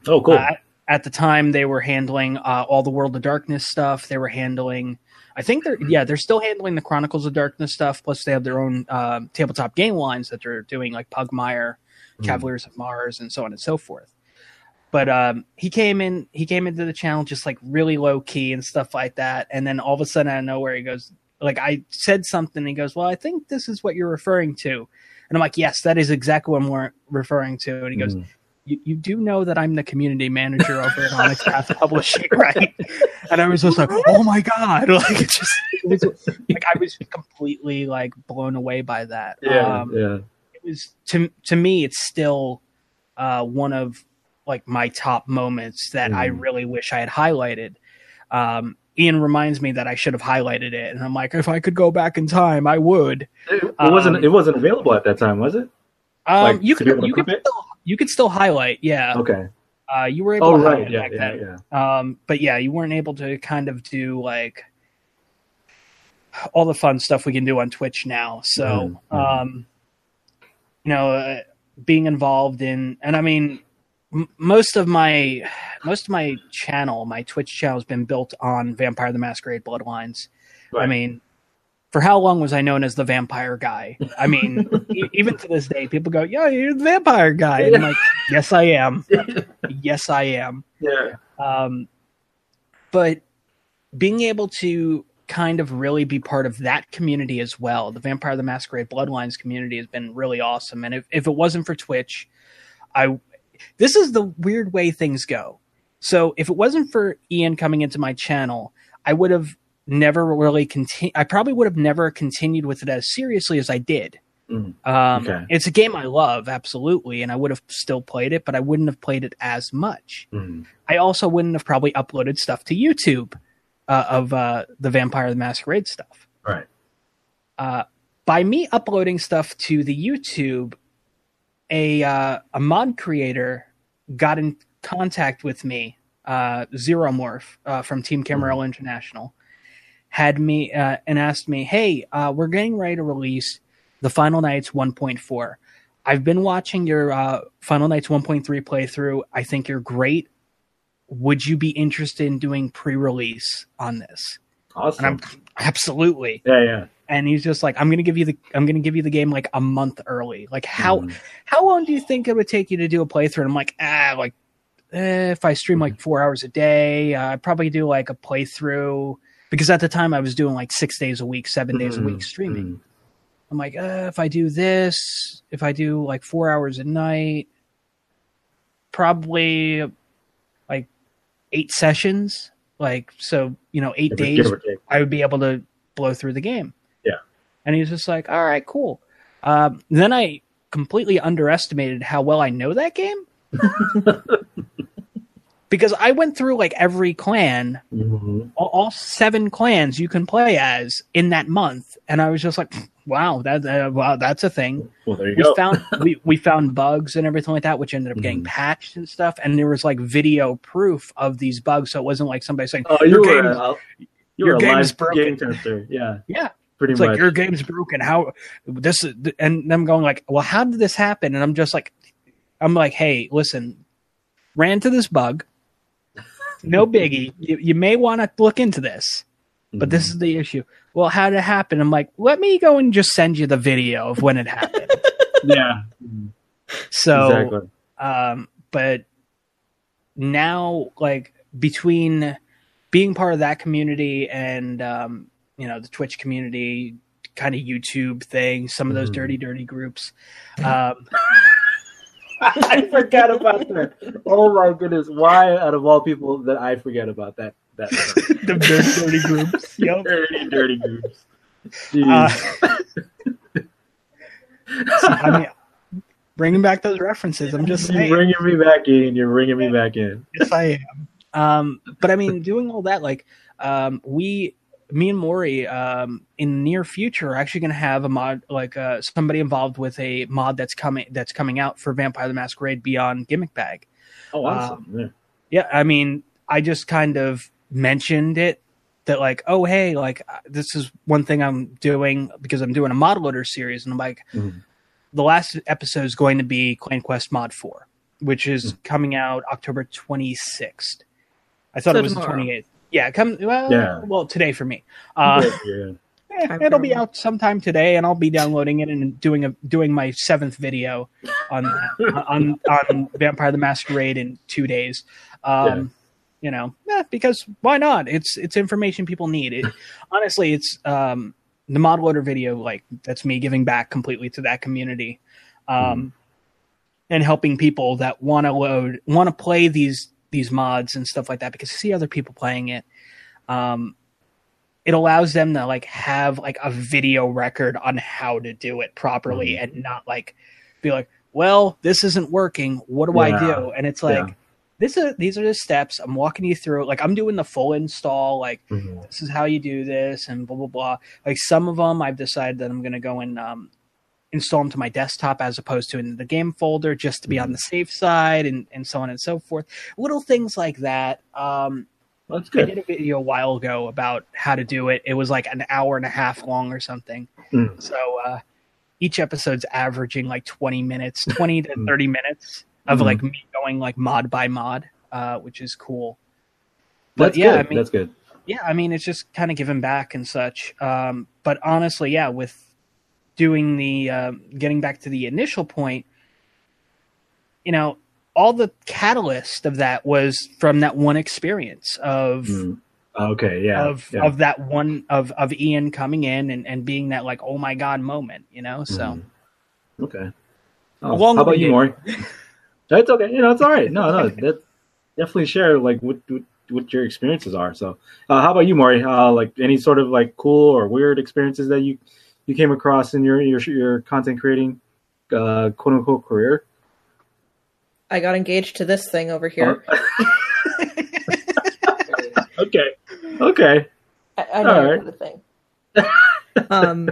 Oh, cool. Uh, at the time, they were handling uh, all the World of Darkness stuff. They were handling, I think they're, yeah, they're still handling the Chronicles of Darkness stuff. Plus, they have their own uh, tabletop game lines that they're doing, like Pugmire, Cavaliers of Mars, and so on and so forth. But um, he came in, he came into the channel just like really low key and stuff like that. And then all of a sudden, out of nowhere, he goes, like, I said something. And he goes, well, I think this is what you're referring to. And I'm like, yes, that is exactly what I'm referring to. And he goes, mm. you, you do know that I'm the community manager over at Onyx Path Publishing, right? And I was just like, oh my God. Like, it just, it was, like, I was completely like blown away by that. Yeah. Um, yeah. Was to to me, it's still uh, one of like my top moments that mm. I really wish I had highlighted. Um, Ian reminds me that I should have highlighted it, and I'm like, if I could go back in time, I would. It, it um, wasn't it wasn't available at that time, was it? Um, like, you could you could still, you could still highlight, yeah. Okay. Uh, you were able. Oh, to right, highlight yeah, back yeah, then. Yeah. Um, but yeah, you weren't able to kind of do like all the fun stuff we can do on Twitch now. So. Mm-hmm. Um, you know, uh, being involved in, and I mean, m- most of my, most of my channel, my Twitch channel has been built on Vampire the Masquerade Bloodlines. Right. I mean, for how long was I known as the vampire guy? I mean, e- even to this day, people go, yeah, you're the vampire guy. And I'm like, yes, I am. Yes, I am. Yeah. Um, but being able to kind of really be part of that community as well. The Vampire the Masquerade Bloodlines community has been really awesome. And if, if it wasn't for Twitch, I this is the weird way things go. So if it wasn't for Ian coming into my channel, I would have never really continued. I probably would have never continued with it as seriously as I did. Mm, um, okay. It's a game I love, absolutely, and I would have still played it, but I wouldn't have played it as much. Mm. I also wouldn't have probably uploaded stuff to YouTube. Uh, of uh, the Vampire the Masquerade stuff. Right. Uh, by me uploading stuff to the YouTube, a uh, a mod creator got in contact with me, uh, Zeromorph uh, from Team Camarillo mm-hmm. International, had me uh, and asked me, hey, uh, we're getting ready to release the Final Nights one point four. I've been watching your uh, Final Nights one point three playthrough. I think you're great. Would you be interested in doing pre-release on this? Awesome. And I'm, absolutely. Yeah, yeah. And he's just like, I'm gonna give you the I'm gonna give you the game like a month early. Like how mm. how long do you think it would take you to do a playthrough? And I'm like, ah, like eh, if I stream like four hours a day, uh, I'd probably do like a playthrough, because at the time I was doing like six days a week, seven days mm. a week streaming. Mm. I'm like, uh, if I do this, if I do like four hours a night, probably eight sessions. Like, so, you know, eight days, I would be able to blow through the game. Yeah. And he was just like, all right, cool. Um, then I completely underestimated how well I know that game. Because I went through, like, every clan, mm-hmm. all, all seven clans you can play as in that month. And I was just like, wow, that, uh, wow that's a thing. Well, there you we go. Found, we, we found bugs and everything like that, which ended up getting mm-hmm. patched and stuff. And there was, like, video proof of these bugs. So it wasn't like somebody saying, oh, your game uh, your game's broken. Game tester. Yeah. Yeah. Pretty it's much. Like, your game's broken. How this is, and I'm going like, well, how did this happen? And I'm just like, I'm like, hey, listen, ran to this bug. No biggie. You, you may want to look into this, but mm-hmm. this is the issue. Well, how did it happen? I'm like, let me go and just send you the video of when it happened. Yeah. So, exactly. um, but now, like, between being part of that community and, um, you know, the Twitch community, kind of YouTube thing, some of those mm-hmm. dirty, dirty groups. Um, I forgot about that. Oh my goodness! Why, out of all people, that I forget about that? That the dirty, dirty groups, yep. dirty, dirty groups. Jeez. Uh, so, I mean, bringing back those references. I'm just saying. You're bringing me back in. You're bringing me back in. Yes, I am. Um, but I mean, doing all that, like, um, we, me and Maury, um, in the near future, are actually going to have a mod, like uh, somebody involved with a mod that's coming that's coming out for Vampire the Masquerade Beyond Gimmick Bag. Oh, awesome! Um, yeah. yeah, I mean, I just kind of mentioned it that like, oh hey, like this is one thing I'm doing because I'm doing a mod loader series, and I'm like, mm-hmm. the last episode is going to be Clan Quest Mod Four, which is mm-hmm. coming out October twenty-sixth. I thought so it was tomorrow. the twenty-eighth. Yeah, come well, yeah. well today for me. Uh, yeah. eh, it'll be out sometime today, and I'll be downloading it and doing a doing my seventh video on on, on Vampire the Masquerade in two days. Um, yeah. You know, eh, because why not? It's it's information people need. It honestly, it's um, the mod loader video. Like that's me giving back completely to that community, um, mm. and helping people that want to load, want to play these. these mods and stuff like that, because you see other people playing it. Um, it allows them to like have like a video record on how to do it properly mm-hmm. and not like be like, well, this isn't working. What do yeah. I do? And it's like, yeah. this is, these are the steps I'm walking you through. Like I'm doing the full install. Like mm-hmm. this is how you do this and blah, blah, blah. Like some of them I've decided that I'm going to go and, um, install them to my desktop as opposed to in the game folder just to be mm-hmm. on the safe side and, and so on and so forth. Little things like that. Um, That's good. I did a video a while ago about how to do it. It was like an hour and a half long or something. Mm. So uh, each episode's averaging like twenty minutes, twenty to thirty minutes of mm-hmm. like me going like mod by mod, uh, which is cool. But That's yeah, good. I mean, That's good. Yeah, I mean, it's just kind of giving back and such. Um, but honestly, yeah, with, doing the uh, getting back to the initial point, you know, all the catalyst of that was from that one experience of mm. okay yeah of yeah. of that one of of Ian coming in and, and being that like oh my god moment, you know. So mm. okay oh, how about you, Maury? That's okay, you know, it's all right. No, no, that definitely share like what what, what your experiences are. So uh, how about you, Maury? Uh, like any sort of like cool or weird experiences that you. You came across in your your, your content creating, uh, quote unquote career. I got engaged to this thing over here. Oh. okay, okay. I, I know right. the thing. Um,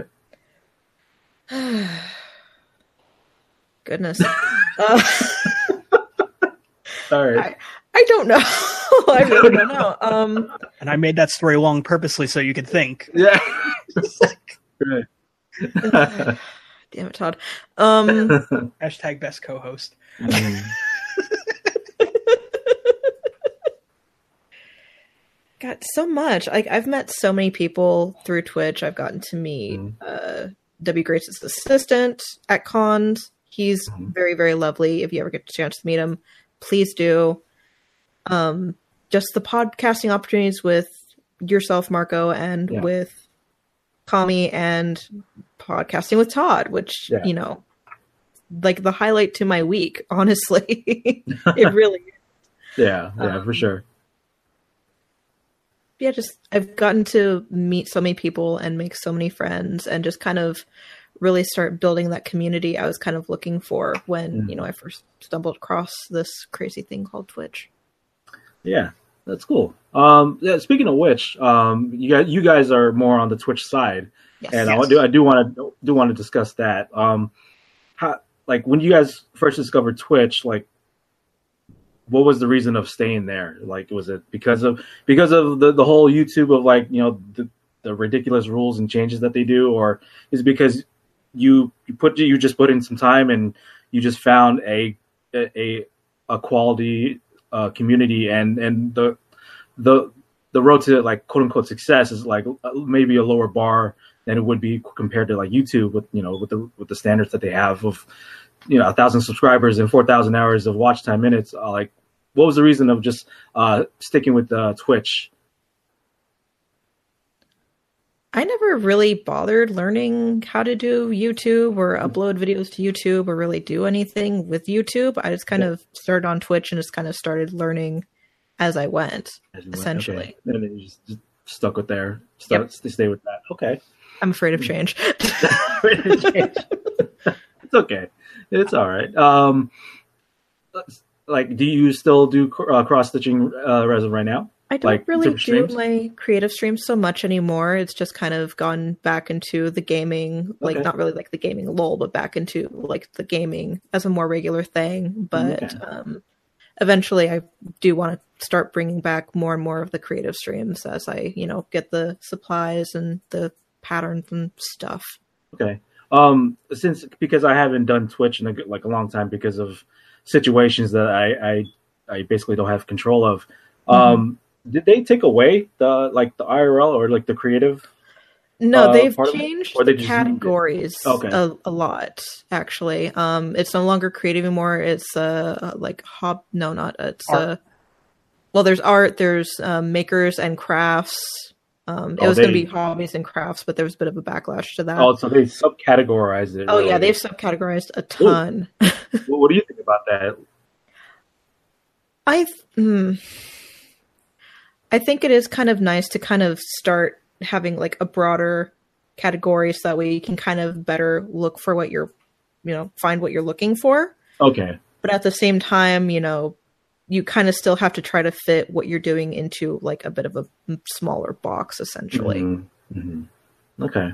goodness. Uh, Sorry. I, I don't know. I really don't know. Um, and I made that story long purposely so you could think. Yeah. Damn it, Todd. Um, hashtag best co-host. Mm. Got so much. Like I've met so many people through Twitch. I've gotten to meet mm. uh, W Grace's assistant at cons. He's mm. very, very lovely. If you ever get a chance to meet him, please do. Um, just the podcasting opportunities with yourself, Marco, and yeah. with Kami and podcasting with Todd, which, yeah. you know, like the highlight to my week, honestly. It really is. Yeah, yeah, um, for sure. yeah, just I've gotten to meet so many people and make so many friends and just kind of really start building that community I was kind of looking for when, yeah. you know, I first stumbled across this crazy thing called Twitch. Yeah, that's cool. Um, yeah, speaking of which, um, you guys, you guys are more on the Twitch side, yes, and yes. I do I do want to do want to discuss that. Um, how, like when you guys first discovered Twitch, like what was the reason of staying there? Like, was it because of because of the, the whole YouTube of like you know the, the ridiculous rules and changes that they do, or is it because you you put you just put in some time and you just found a a a quality uh, community and and the the the road to like quote unquote success is like maybe a lower bar than it would be compared to like YouTube with you know with the with the standards that they have of you know a thousand subscribers and four thousand hours of watch time minutes. Uh, like, what was the reason of just uh, sticking with uh, Twitch? I never really bothered learning how to do YouTube or upload videos to YouTube or really do anything with YouTube. I just kind yeah. of started on Twitch and just kind of started learning as I went, as you essentially. Went. Okay. And then you just, just stuck with there. Stuck, yep. Stay with that. Okay. I'm afraid of change. afraid of change. It's okay. It's all right. Um, like, do you still do uh, cross-stitching uh, resin right now? I don't like really do streams? my creative streams so much anymore. It's just kind of gone back into the gaming, like okay. not really like the gaming lull, but back into like the gaming as a more regular thing. But okay. um, eventually I do want to start bringing back more and more of the creative streams as I, you know, get the supplies and the patterns and stuff. Okay. Um, since, because I haven't done Twitch in a, like a long time because of situations that I, I, I basically don't have control of. Mm-hmm. Um, Did they take away the like the I R L or like the creative? No, uh, they've changed the categories okay. a, a lot. Actually, um, it's no longer creative anymore. It's uh like hob. No, not it's uh. Well, there's art. There's um, makers and crafts. Um, it oh, was going to be hobbies and crafts, but there was a bit of a backlash to that. Oh, so they subcategorized it. Oh really. Yeah, they've subcategorized a ton. Well, what do you think about that? I. Hmm. I think it is kind of nice to kind of start having like a broader category so that way you can kind of better look for what you're, you know, find what you're looking for. Okay. But at the same time, you know, you kind of still have to try to fit what you're doing into like a bit of a smaller box essentially. Mm-hmm. Mm-hmm. Okay.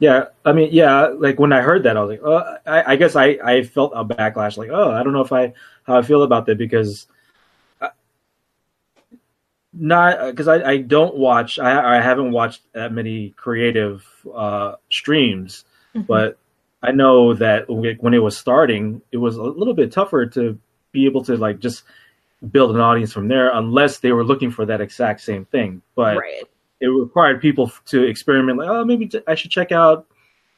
Yeah. I mean, yeah. Like when I heard that, I was like, oh, I, I guess I, I felt a backlash like, oh, I don't know if I, how I feel about that because Not because I, I don't watch I I haven't watched that many creative uh, streams, mm-hmm. but I know that when it was starting, it was a little bit tougher to be able to like just build an audience from there, unless they were looking for that exact same thing. But right. it required people to experiment. Like, oh, maybe I should check out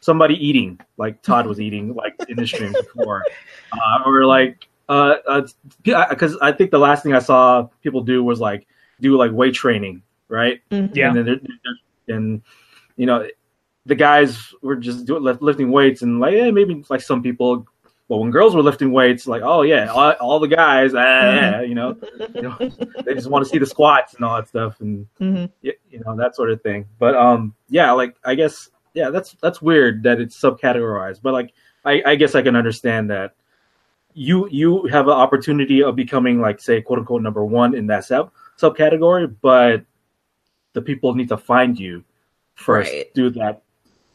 somebody eating, like Todd was eating, like in the streams before, uh, or like because uh, uh, I think the last thing I saw people do was like. do like weight training, right? Mm-hmm. Yeah. And, then they're, they're, and you know, the guys were just doing lifting weights, and like, yeah, maybe like some people. Well, when girls were lifting weights, like, oh yeah, all, all the guys, ah, yeah, you know, you know, they just want to see the squats and all that stuff, and mm-hmm. you, you know that sort of thing. But um, yeah, like I guess, yeah, that's that's weird that it's subcategorized, but like I, I guess I can understand that. You you have an opportunity of becoming like say quote unquote number one in that sub. subcategory, but the people need to find you first right. through that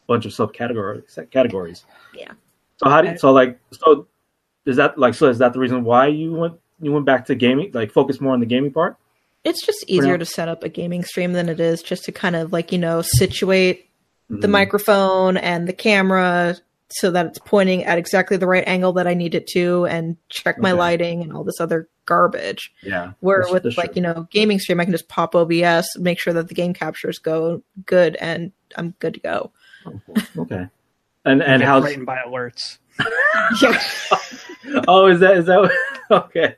bunch of subcategories. Categories. Yeah. So how do you, so like so is that like so is that the reason why you went you went back to gaming, like focus more on the gaming part? It's just easier to set up a gaming stream than it is just to kind of like, you know, situate mm-hmm. the microphone and the camera so that it's pointing at exactly the right angle that I need it to and check my okay. lighting and all this other garbage. Yeah. Where that's, with that's like, true. you know, gaming stream, I can just pop O B S, make sure that the game captures go good and I'm good to go. Oh, cool. Okay. And, and how's written by alerts. oh, is that, is that, okay.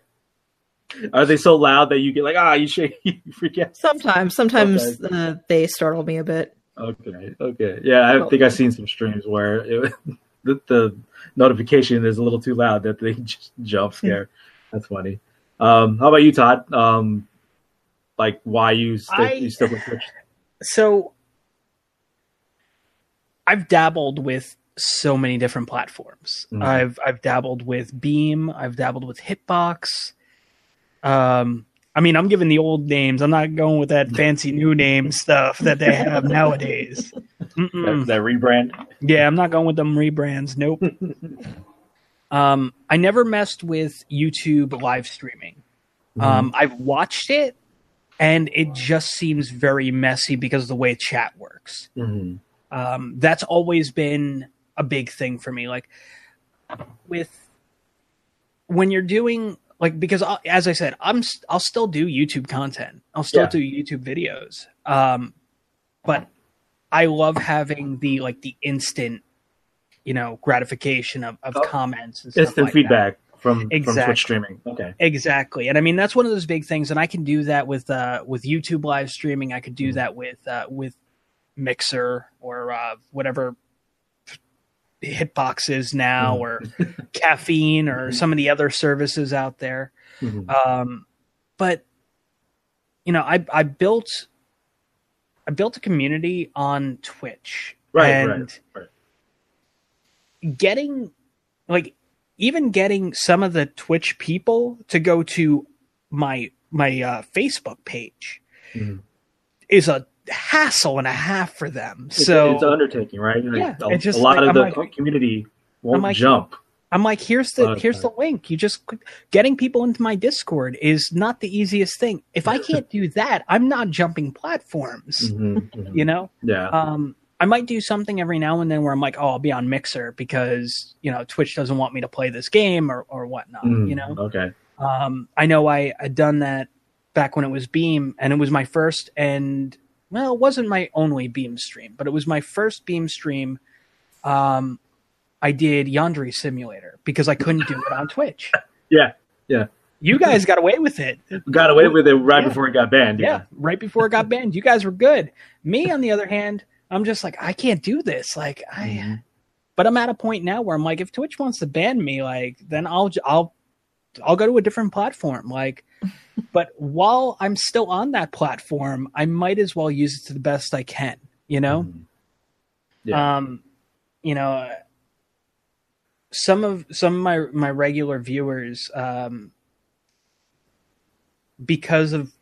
Are they so loud that you get like, ah, you shake, you freak out? Sometimes, sometimes okay. uh, they startle me a bit. Okay. Okay. Yeah, I think I've seen some streams where it, the, the notification is a little too loud that they just jump scare. That's funny. Um, how about you, Todd? Um, like why you, st- I, you still with Twitch? So I've dabbled with so many different platforms. Mm-hmm. I've I've dabbled with Beam. I've dabbled with Hitbox. Um, I mean, I'm giving the old names. I'm not going with that fancy new name stuff that they have nowadays. That, that rebrand? Yeah, I'm not going with them rebrands. Nope. um, I never messed with YouTube live streaming. Mm-hmm. Um, I've watched it, and it just seems very messy because of the way chat works. Mm-hmm. Um, that's always been a big thing for me. Like with when you're doing like, because I, as I said, I'm, I'll still do YouTube content. I'll still yeah. do YouTube videos. Um, but I love having the, like the instant, you know, gratification of, of oh, comments and stuff instant like feedback that. From, exactly. from Twitch streaming. Okay. Exactly. And I mean, that's one of those big things. And I can do that with, uh, with YouTube live streaming. I could do mm-hmm. that with, uh, with, Mixer or uh, whatever Hitbox is now, or Caffeine, or some of the other services out there. Mm-hmm. Um, but you know, I I built I built a community on Twitch, right? And right, right. Getting like even getting some of the Twitch people to go to my my uh, Facebook page mm-hmm. is a hassle and a half for them. So it's an undertaking, right? Yeah, like, it's just a lot like, of I'm the like, community won't like, jump. I'm like, here's the here's the link. You just getting people into my Discord is not the easiest thing. If I can't do that, I'm not jumping platforms. Mm-hmm, mm-hmm. You know? Yeah. Um, I might do something every now and then where I'm like, oh, I'll be on Mixer because you know Twitch doesn't want me to play this game or or whatnot. Mm, you know? Okay. Um, I know I had done that back when it was Beam, and it was my first and. Well, it wasn't my only Beam stream, but it was my first Beam stream. Um, I did Yandere Simulator because I couldn't do it on Twitch. Yeah, yeah. You guys got away with it. Got away with it right yeah. before it got banned. Yeah. yeah, right before it got banned. You guys were good. Me, on the other hand, I'm just like, I can't do this. Like, I. Mm-hmm. But I'm at a point now where I'm like, if Twitch wants to ban me, like, then I'll I'll I'll go to a different platform. Like. But while I'm still on that platform, I might as well use it to the best I can, you know? Mm. Yeah. Um, you know, some of some of my, my regular viewers, um, because of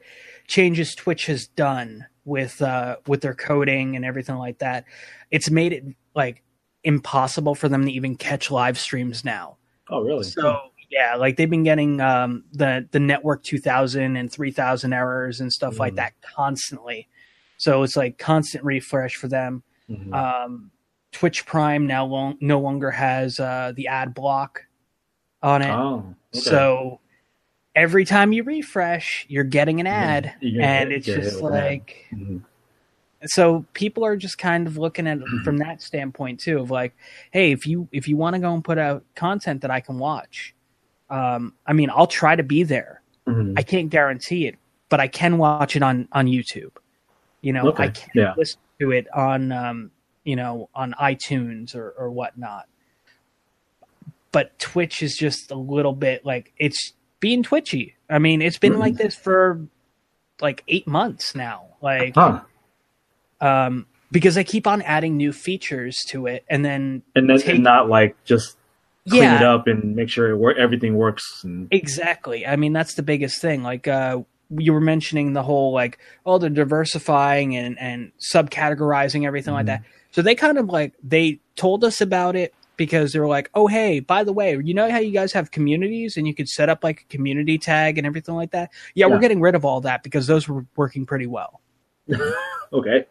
changes Twitch has done with uh, with their coding and everything like that, it's made it like impossible for them to even catch live streams now. Oh, really? So. Yeah, like they've been getting um, the the network two thousand and three thousand errors and stuff mm-hmm. like that constantly. So it's like constant refresh for them. Mm-hmm. Um, Twitch Prime now long, no longer has uh, the ad block on it. Oh, okay. So every time you refresh, you're getting an ad, yeah, and it's just it like. Mm-hmm. So people are just kind of looking at it from that standpoint too, of like, hey, if you if you want to go and put out content that I can watch. Um, I mean, I'll try to be there. Mm-hmm. I can't guarantee it, but I can watch it on, on YouTube. You know, okay. I can yeah. listen to it on, um, you know, on iTunes or, or whatnot. But Twitch is just a little bit like it's being twitchy. I mean, it's been mm-hmm. like this for like eight months now. Like, huh. um, because I keep on adding new features to it, and then and then take- and not like just. Clean yeah. it up and make sure it wor- everything works. And... Exactly. I mean, that's the biggest thing. Like uh, you were mentioning the whole, like, oh, they're diversifying and, and subcategorizing everything mm-hmm. like that. So they kind of like, they told us about it because they were like, oh, hey, by the way, you know how you guys have communities and you could set up like a community tag and everything like that? Yeah, yeah. We're getting rid of all that because those were working pretty well. Okay.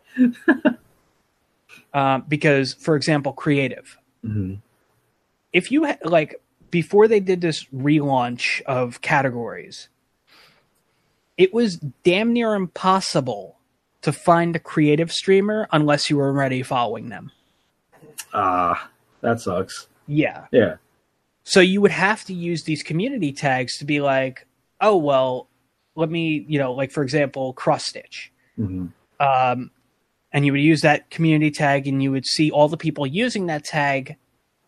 uh, because, for example, creative. Mm-hmm. If you ha- like before they did this relaunch of categories, it was damn near impossible to find a creative streamer unless you were already following them. Ah, uh, that sucks. Yeah. Yeah. So you would have to use these community tags to be like, oh, well, let me, you know, like, for example, cross stitch. Mm-hmm. Um, and you would use that community tag and you would see all the people using that tag.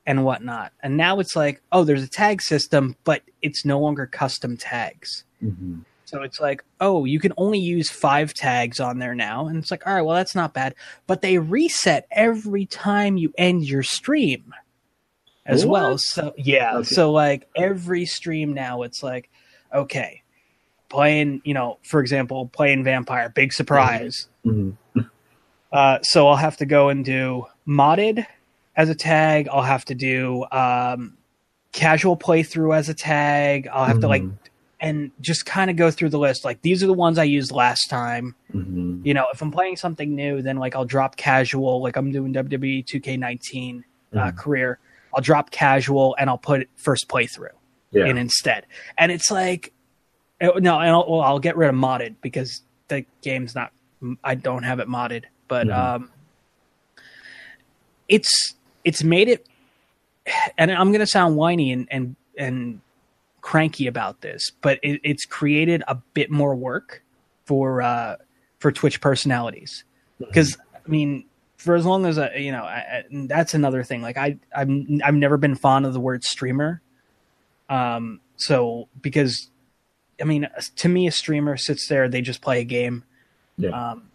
And whatnot. And now it's like, oh, there's a tag system, but it's no longer custom tags. Mm-hmm. So it's like, oh, you can only use five tags on there now. And it's like, all right, well, that's not bad. But they reset every time you end your stream as what? well. So yeah. Okay. So like every stream now it's like, okay, playing, you know, for example, playing Vampire, big surprise. Mm-hmm. Uh, so I'll have to go and do modded as a tag. I'll have to do um, casual playthrough as a tag. I'll have mm-hmm. to like, and just kind of go through the list. Like, these are the ones I used last time. Mm-hmm. You know, if I'm playing something new, then like I'll drop casual. Like I'm doing W W E two K nineteen mm-hmm. uh, career. I'll drop casual and I'll put first playthrough yeah. in instead. And it's like, no, and I'll, well, I'll get rid of modded because the game's not, I don't have it modded. But mm-hmm. um, it's it's made it, and I'm going to sound whiny and and, and cranky about this, but it, it's created a bit more work for uh, for Twitch personalities. Because mm-hmm. I mean, for as long as I, you know, I, I, that's another thing. Like I, I'm I've never been fond of the word streamer. Um, so because I mean, to me, a streamer sits there, they just play a game. Yeah. Um,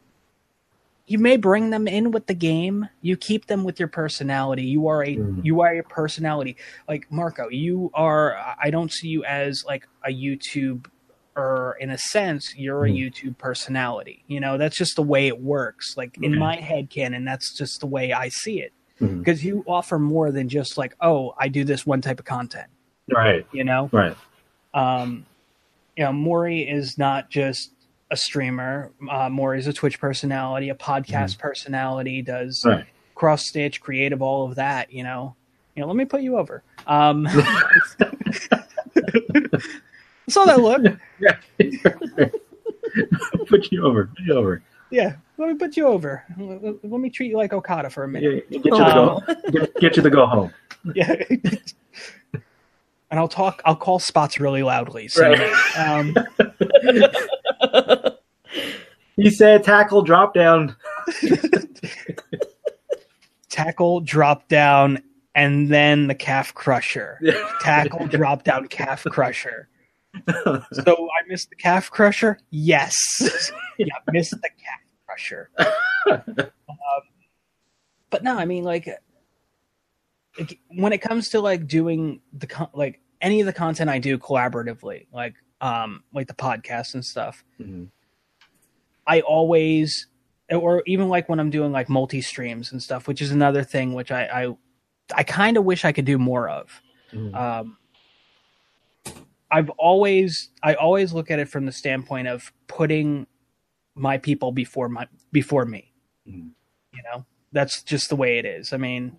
You may bring them in with the game. You keep them with your personality. You are a mm. you are a personality. Like Marco, you are. I don't see you as like a YouTuber in a sense. You're mm. a YouTube personality. You know, that's just the way it works. Like okay. in my head canon, that's just the way I see it. Because mm. you offer more than just like, oh, I do this one type of content. Right. You know. Right. Um, you know, Maury is not just a streamer. Uh, Maury is a Twitch personality, a podcast mm. personality, does right. cross stitch, creative, all of that. You know, you know. Let me put you over. Um, I saw that look. Yeah, put you over. Put you over. Yeah, let me put you over. Let, let me treat you like Okada for a minute. Yeah, get, you um, the go, get, get you the go home. Yeah. And I'll talk. I'll call spots really loudly. So. Right. Um, he said tackle, drop down. Tackle, drop down, and then the calf crusher. Tackle, drop down, calf crusher. So I missed the calf crusher? Yes. Yeah, I missed the calf crusher. Um, but no, I mean, like, like, when it comes to, like, doing the, con- like, any of the content I do collaboratively, like, um, like the podcast and stuff. Mm-hmm. I always, or even like when I'm doing like multi streams and stuff, which is another thing which I I, I kind of wish I could do more of. Mm-hmm. Um, I've always I always look at it from the standpoint of putting my people before my before me. Mm-hmm. You know, that's just the way it is. I mean,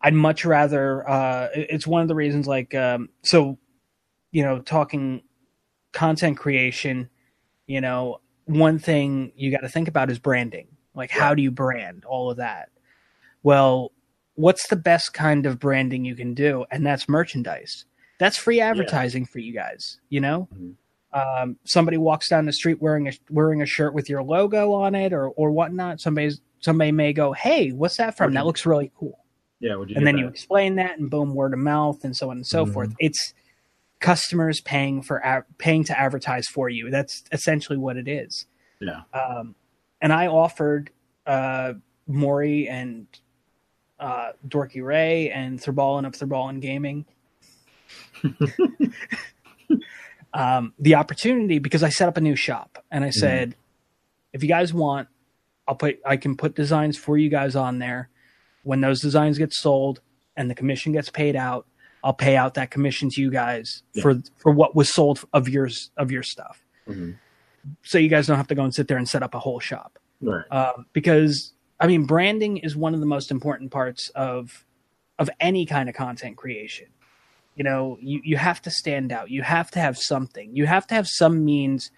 I'd much rather. Uh, it's one of the reasons, like, um, so, you know, talking. Content creation, you know, one thing you got to think about is branding. Like, yeah. how do you brand all of that? Well, what's the best kind of branding you can do? And that's merchandise. That's free advertising yeah. for you guys. You know, mm-hmm. um, somebody walks down the street wearing a wearing a shirt with your logo on it, or or whatnot. Somebody's somebody may go, "Hey, what's that from? What'd that you, looks really cool." Yeah, what'd you and then you explain that, and boom, word of mouth, and so on and so mm-hmm. forth. It's customers paying for paying to advertise for you. That's essentially what it is. Yeah. Um, and I offered uh, Maury and uh, Dorky Ray and Thurballin of Thurballin Gaming um, the opportunity because I set up a new shop and I said, mm-hmm. if you guys want, I'll put I can put designs for you guys on there. When those designs get sold and the commission gets paid out, I'll pay out that commission to you guys yeah. for, for what was sold of yours, of your stuff. Mm-hmm. So you guys don't have to go and sit there and set up a whole shop. Right. Uh, because I mean, branding is one of the most important parts of, of any kind of content creation. You know, you, you have to stand out. You have to have something, you have to have some means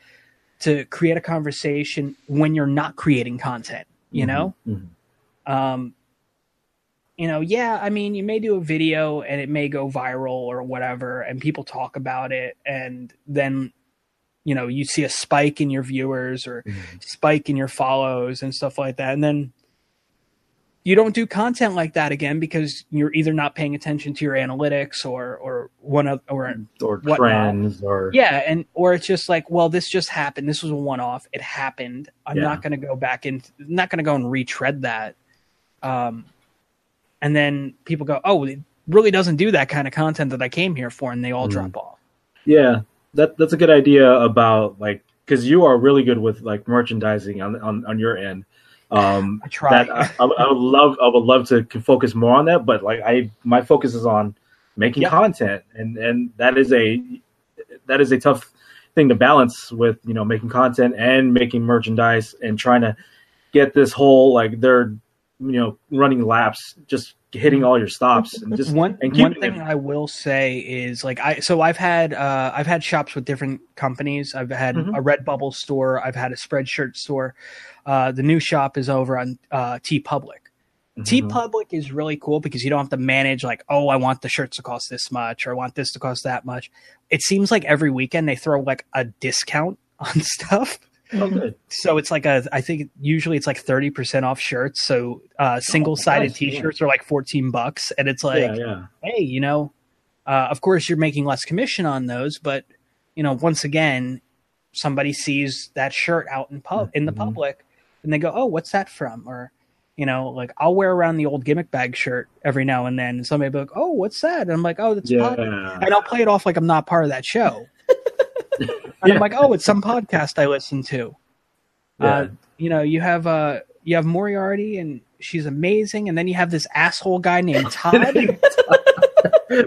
to create a conversation when you're not creating content, you mm-hmm. know? Mm-hmm. Um, You know, yeah, I mean, you may do a video and it may go viral or whatever, and people talk about it. And then, you know, you see a spike in your viewers or mm-hmm. spike in your follows and stuff like that. And then you don't do content like that again because you're either not paying attention to your analytics or or one of or or whatnot. trends or yeah, and or it's just like, well, this just happened. This was a one off. It happened. I'm yeah. not going to go back in. Not going to go and retread that. Um, and then people go, oh, it really doesn't do that kind of content that I came here for, and they all mm. drop off. Yeah, that that's a good idea about like. Because you are really good with like merchandising on on, on your end. Um, I try. That I, I would love I would love to focus more on that, but like I my focus is on making yeah. content, and, and that is a that is a tough thing to balance with, you know, making content and making merchandise and trying to get this whole like they're you know running laps, just hitting all your stops and just one and one thing it. I will say is like I so I've had uh I've had shops with different companies. I've had mm-hmm. a Redbubble store, I've had a Spreadshirt store. Uh the new shop is over on uh TeePublic. Mm-hmm. TeePublic is really cool because you don't have to manage like, oh, I want the shirts to cost this much or I want this to cost that much. It seems like every weekend they throw like a discount on stuff. Oh, good. So it's like a, I think usually it's like thirty percent off shirts. So uh, single sided oh, nice. T-shirts yeah. are like fourteen bucks. And it's like, yeah, yeah. hey, you know, uh, of course you're making less commission on those. But, you know, once again, somebody sees that shirt out in pub mm-hmm. in the public and they go, oh, what's that from? Or, you know, like I'll wear around the old Gimmick Bag shirt every now and then. And somebody will be like, oh, what's that? And I'm like, oh, that's yeah. and I'll play it off like I'm not part of that show. And yeah. I'm like, oh, it's some podcast I listen to. Yeah. Uh, you know, you have uh, you have Moriarty, and she's amazing, and then you have this asshole guy named Todd.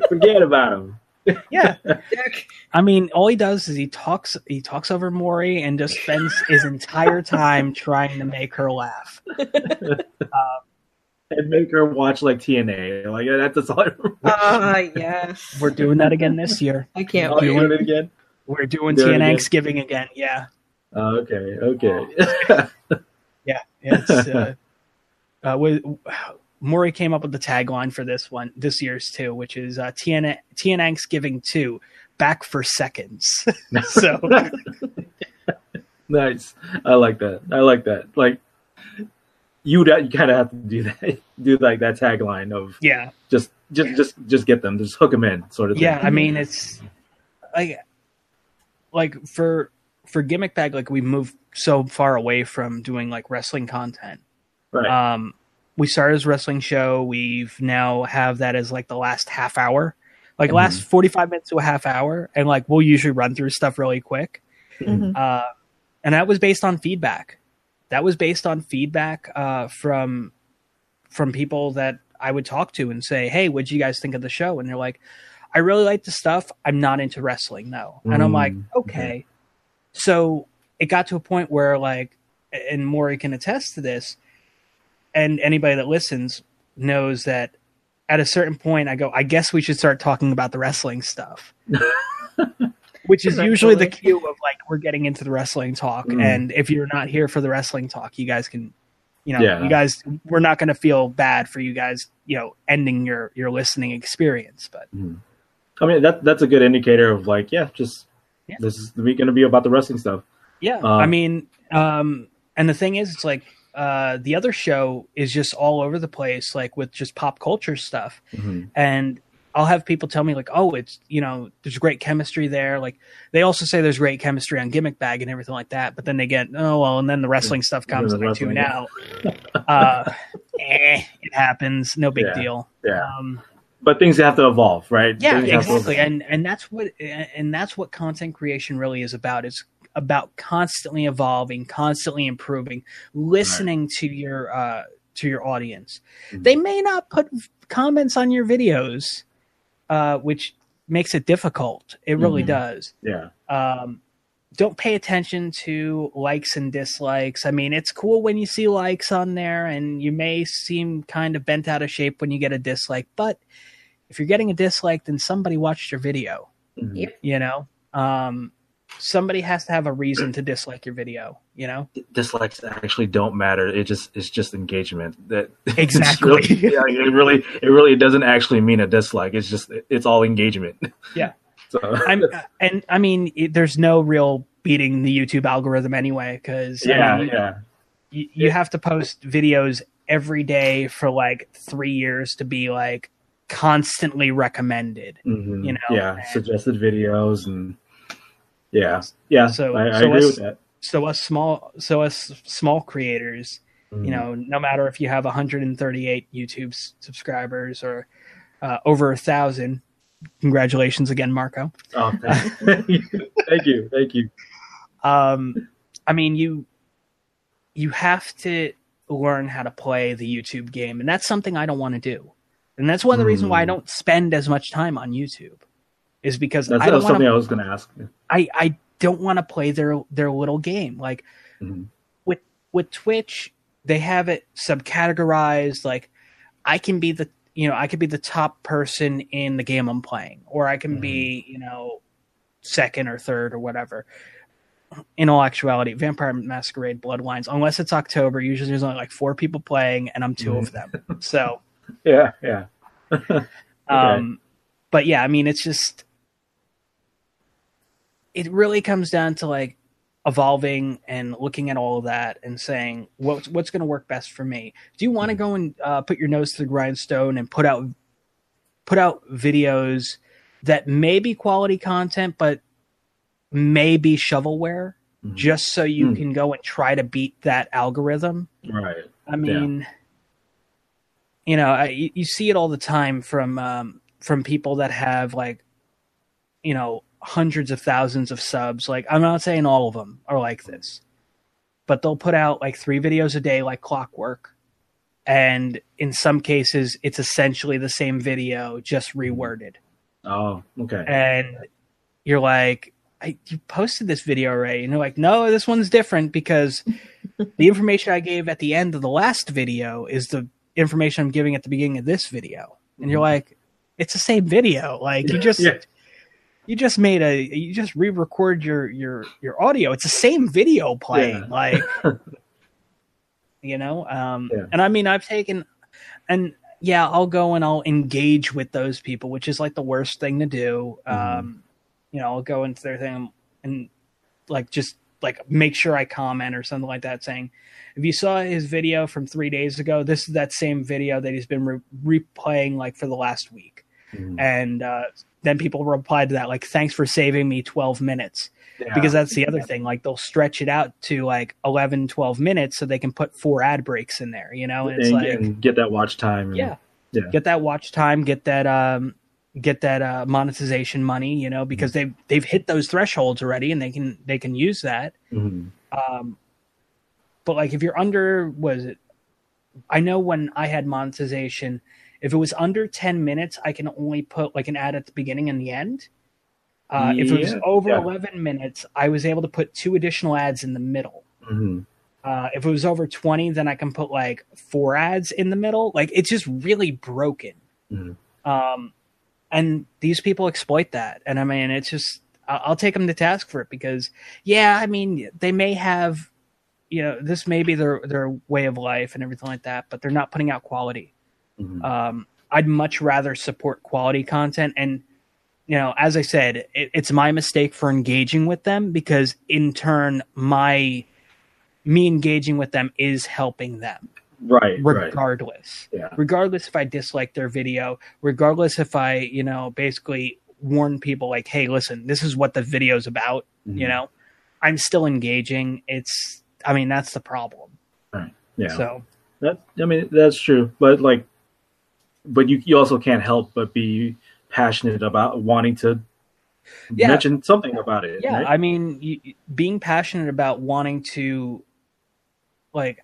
Forget about him. Yeah, I mean, all he does is he talks he talks over Maury and just spends his entire time trying to make her laugh. Um, and make her watch like T N A. Like that's all. Ah, uh, yes. We're doing that again this year. I can't. Oh, you want it again? We're doing T N A Thanksgiving again, yeah. Uh, okay, okay. yeah, it's, uh, uh, with, Maury came up with the tagline for this one, this year's too, which is uh, T N A Thanksgiving two, back for seconds. So nice. I like that. I like that. Like you, you kind of have to do that. Do like that tagline of yeah, just, just, just, just get them, just hook them in, sort of. Thing. Yeah, I mean, it's like. Like for for Gimmick Bag, like we moved so far away from doing like wrestling content. Right. Um, we started as a wrestling show. We've now have that as like the last half hour, like mm-hmm. last forty-five minutes to a half hour. And like, we'll usually run through stuff really quick. Mm-hmm. Uh, and that was based on feedback. That was based on feedback uh, from from people that I would talk to and say, hey, what'd you guys think of the show? And they're like, I really like the stuff. I'm not into wrestling, though. And mm, I'm like, okay. okay. So it got to a point where, like, and Maury can attest to this, and anybody that listens knows that at a certain point I go, I guess we should start talking about the wrestling stuff. Which is usually the cue of, like, we're getting into the wrestling talk. Mm. And if you're not here for the wrestling talk, you guys can, you know, yeah. you guys, we're not going to feel bad for you guys, you know, ending your, your listening experience. But... Mm. I mean, that that's a good indicator of like, yeah, just yeah. this is going to be about the wrestling stuff. Yeah. Um, I mean, um, and the thing is, it's like uh, the other show is just all over the place, like with just pop culture stuff. Mm-hmm. And I'll have people tell me like, oh, it's, you know, there's great chemistry there. Like they also say there's great chemistry on Gimmick Bag and everything like that. But then they get, oh, well, and then the wrestling stuff comes and I tune out. uh, eh, it happens. No big yeah. deal. Yeah. Um, But things have to evolve, right? Yeah, things exactly, and and that's what and that's what content creation really is about. It's about constantly evolving, constantly improving, listening right. to your uh, to your audience. Mm-hmm. They may not put comments on your videos, uh, which makes it difficult. It really mm-hmm. does. Yeah. Um, don't pay attention to likes and dislikes. I mean, it's cool when you see likes on there and you may seem kind of bent out of shape when you get a dislike, but if you're getting a dislike, then somebody watched your video, mm-hmm. you know, um, somebody has to have a reason to dislike your video, you know, dislikes actually don't matter. It just, it's just engagement that exactly. really, yeah, it really, it really doesn't actually mean a dislike. It's just, it's all engagement. Yeah. So. I'm, and I mean, it, there's no real beating the YouTube algorithm anyway, because yeah, I mean, yeah. you, you yeah. have to post videos every day for like three years to be like constantly recommended. Mm-hmm. You know, yeah, and suggested videos and yeah, yeah. So I, I so agree us, with that. So us small, so us small creators, mm-hmm. you know, no matter if you have one hundred thirty-eight YouTube subscribers or uh, over a thousand. Congratulations again, Marco. Oh, thank you. Thank you. Thank you. Um, I mean, you you have to learn how to play the YouTube game, and that's something I don't want to do. And that's one of the mm. reasons why I don't spend as much time on YouTube, is because that's, I don't that was wanna, something I was going to ask. I, I don't want to play their their little game. Like mm. with with Twitch, they have it subcategorized. Like I can be the You know, I could be the top person in the game I'm playing, or I can mm-hmm. be, you know, second or third or whatever. In all actuality, Vampire Masquerade Bloodlines, unless it's October, usually there's only like four people playing, and I'm two mm-hmm. of them. So, yeah, yeah. okay. Um, but yeah, I mean, it's just, it really comes down to like evolving and looking at all of that and saying, what's, what's going to work best for me? Do you want to go and uh, put your nose to the grindstone and put out, put out videos that may be quality content, but may be shovelware mm-hmm. just so you mm-hmm. can go and try to beat that algorithm? Right. I mean, yeah. you know, I, you see it all the time from, um, from people that have like, you know, hundreds of thousands of subs. Like, I'm not saying all of them are like this, but they'll put out like three videos a day, like clockwork. And in some cases, it's essentially the same video, just reworded. Oh, okay. And you're like, I, you posted this video already. And they're like, no, this one's different because the information I gave at the end of the last video is the information I'm giving at the beginning of this video. And you're like, it's the same video. Like yeah, you just, yeah. You just made a, you just re-record your, your, your audio. It's the same video playing, yeah. like, you know? Um, yeah. And I mean, I've taken, and yeah, I'll go and I'll engage with those people, which is like the worst thing to do. Mm-hmm. Um, you know, I'll go into their thing and like, just like make sure I comment or something like that saying, if you saw his video from three days ago, this is that same video that he's been re- replaying like for the last week. Mm-hmm. And, uh, then people reply to that, like, thanks for saving me twelve minutes. Yeah. Because that's the other thing. Like, they'll stretch it out to, like, eleven, twelve minutes so they can put four ad breaks in there, you know? And, it's and, like, and get that watch time. And, yeah. yeah. Get that watch time, get that um, get that uh, monetization money, you know, because mm-hmm. they've, they've hit those thresholds already and they can they can use that. Mm-hmm. Um, but, like, if you're under, was it? I know when I had monetization, if it was under ten minutes, I can only put like an ad at the beginning and the end. Uh, yeah, if it was over yeah. eleven minutes, I was able to put two additional ads in the middle. Mm-hmm. Uh, if it was over twenty, then I can put like four ads in the middle. Like it's just really broken. Mm-hmm. Um, and these people exploit that. And I mean, it's just, I'll take them to task for it because yeah, I mean, they may have, you know, this may be their, their way of life and everything like that, but they're not putting out quality. Mm-hmm. Um, I'd much rather support quality content. And, you know, as I said, it, it's my mistake for engaging with them because in turn, my, me engaging with them is helping them. Right. Regardless. Right. Yeah. Regardless if I dislike their video, regardless if I, you know, basically warn people like, hey, listen, this is what the video's about. Mm-hmm. You know, I'm still engaging. It's, I mean, that's the problem. Right. Yeah. So that, I mean, that's true. But like, But you, you also can't help but be passionate about wanting to yeah. mention something about it. Yeah, right? I mean, you, being passionate about wanting to, like,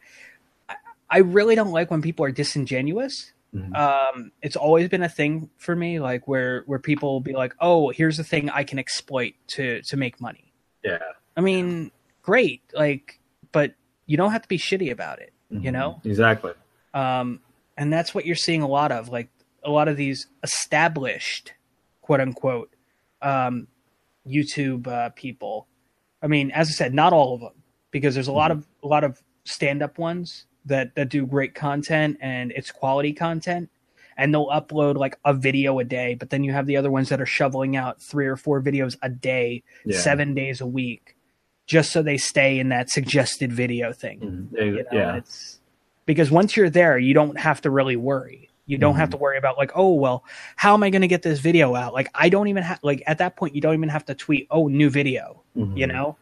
I, I really don't like when people are disingenuous. Mm-hmm. Um, it's always been a thing for me, like, where, where people will be like, oh, here's the thing I can exploit to, to make money. Yeah. I mean, great, like, but you don't have to be shitty about it, mm-hmm. you know? Exactly. Um. And that's what you're seeing a lot of, like a lot of these established, quote unquote, um, YouTube uh, people. I mean, as I said, not all of them, because there's a lot of a lot of stand-up ones that, that do great content and it's quality content, and they'll upload like a video a day. But then you have the other ones that are shoveling out three or four videos a day, yeah. seven days a week, just so they stay in that suggested video thing. Mm-hmm. You know, yeah. It's, because once you're there, you don't have to really worry. You don't mm-hmm. have to worry about like, oh, well, how am I going to get this video out? Like, I don't even have, like, at that point, you don't even have to tweet, oh, new video, mm-hmm. you know?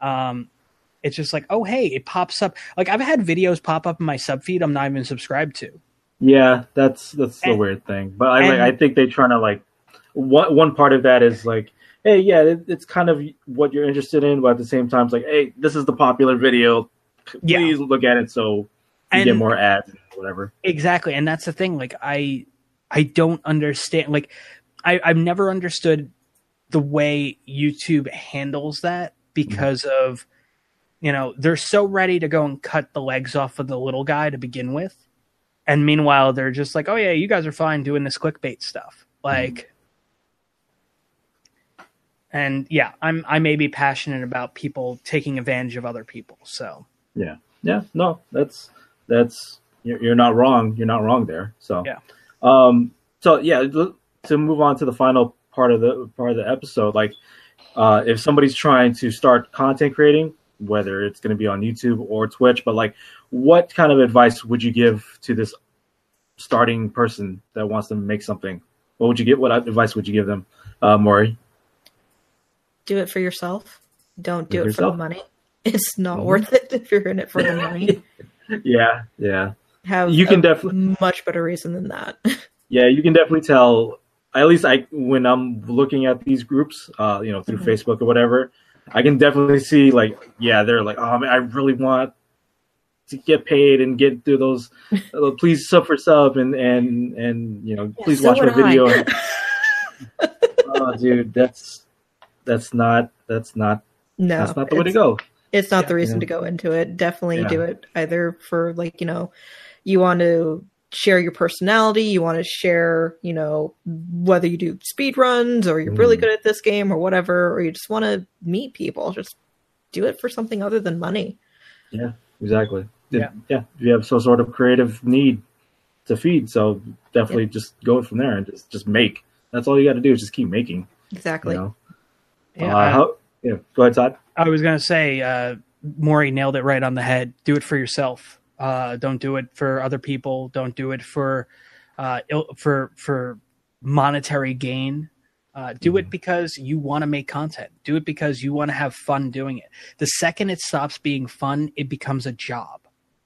Um, it's just like, oh, hey, it pops up. Like, I've had videos pop up in my subfeed I'm not even subscribed to. Yeah, that's that's and, the weird thing. But I and, like, I think they're trying to, like, one, one part of that is like, hey, yeah, it, it's kind of what you're interested in, but at the same time, it's like, hey, this is the popular video. Yeah. Please look at it so you and, get more ads. Whatever. Exactly. And that's the thing. Like, I I don't understand. Like, I, I've never understood the way YouTube handles that because mm-hmm. of, you know, they're so ready to go and cut the legs off of the little guy to begin with. And meanwhile, they're just like, oh, yeah, you guys are fine doing this clickbait stuff. Like, mm-hmm. and yeah, I'm I may be passionate about people taking advantage of other people. So, yeah. Yeah. No, that's that's. You're not wrong. You're not wrong there. So, yeah. Um, so yeah. To move on to the final part of the part of the episode, like uh, if somebody's trying to start content creating, whether it's going to be on YouTube or Twitch, but like, what kind of advice would you give to this starting person that wants to make something? What would you give? What advice would you give them, uh, Maury? Do it for yourself. Don't do, do it yourself. For the money. It's not mm-hmm. worth it if you're in it for the money. Yeah. Yeah. Have you can definitely much better reason than that. Yeah, you can definitely tell. At least I, when I'm looking at these groups, uh, you know, through mm-hmm. Facebook or whatever, I can definitely see like, yeah, they're like, oh man, I really want to get paid and get through those. Uh, please sub for sub and and and you know, yeah, please so watch my video. And, oh, dude, that's that's not that's not no, that's not the way to go. It's not yeah, the reason yeah. to go into it. Definitely yeah. do it either for like, you know. You want to share your personality. You want to share, you know, whether you do speed runs or you're mm. really good at this game or whatever, or you just want to meet people. Just do it for something other than money. Yeah, exactly. Yeah, yeah. You have some sort of creative need to feed, so definitely yeah. just go from there and just, just make. That's all you got to do is just keep making. Exactly. You know? Yeah. Uh, how, yeah. Go ahead, Todd. I was gonna say, uh, Maury nailed it right on the head. Do it for yourself. Uh, don't do it for other people. Don't do it for uh, il- for for monetary gain. Uh, do mm-hmm. it because you want to make content. Do it because you want to have fun doing it. The second it stops being fun, it becomes a job.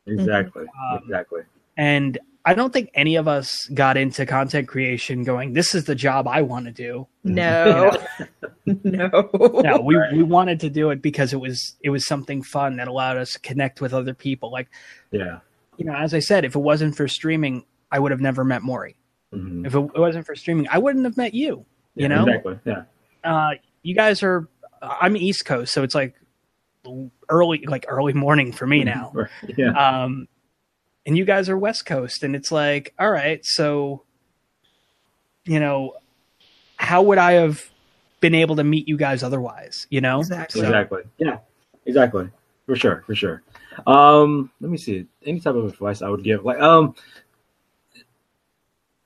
Exactly. Um, exactly. And I don't think any of us got into content creation going, this is the job I want to do. No. You know? No. No, we, we wanted to do it because it was it was something fun that allowed us to connect with other people. Like, yeah, you know, as I said, if it wasn't for streaming, I would have never met Maury. Mm-hmm. If it wasn't for streaming, I wouldn't have met you. You yeah, know? Exactly. Yeah. Uh, you guys are I'm East Coast, so it's like early like early morning for me now. Yeah. Um And you guys are West Coast, and it's like, all right, so, you know, how would I have been able to meet you guys otherwise, you know? Exactly. So. Exactly. Yeah, exactly. For sure, for sure. Um, let me see. Any type of advice I would give. Like, um,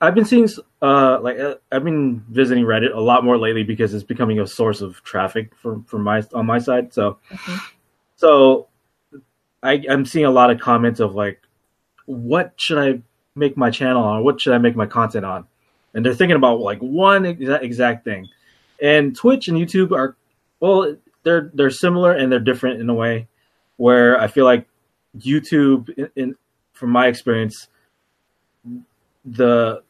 I've been seeing, uh, like, uh, I've been visiting Reddit a lot more lately because it's becoming a source of traffic for, for my on my side. So, okay. so I, I'm seeing a lot of comments of, like, what should I make my channel on? What should I make my content on? And they're thinking about like one exact thing. And Twitch and YouTube are, well, they're they're similar and they're different in a way where I feel like YouTube, in, in from my experience, the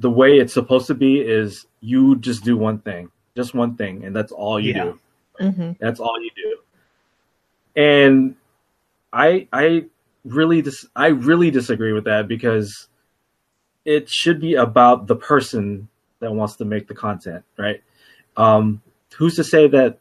the way it's supposed to be is you just do one thing, just one thing, and that's all you yeah. do. Mm-hmm. That's all you do. And I I. Really, dis- I really disagree with that because it should be about the person that wants to make the content, right? Um, who's to say that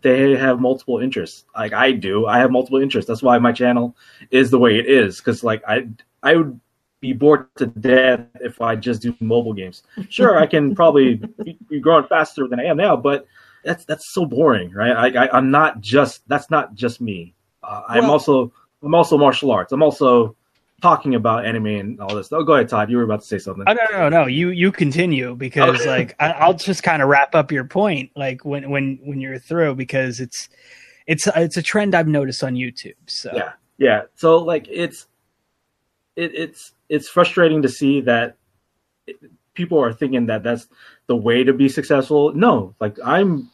they have multiple interests? Like I do, I have multiple interests. That's why my channel is the way it is because, like, I I would be bored to death if I just do mobile games. Sure, I can probably be, be growing faster than I am now, but that's that's so boring, right? I, I I'm not just that's not just me. Uh, I'm well, also I'm also martial arts. I'm also talking about anime and all this. Oh, go ahead, Todd. You were about to say something. Oh, no, no, no. You you continue because okay. like I, I'll just kind of wrap up your point like when, when, when you're through because it's it's it's a trend I've noticed on YouTube. So yeah, yeah. So like it's it, it's it's frustrating to see that it, people are thinking that that's the way to be successful. No, like I'm,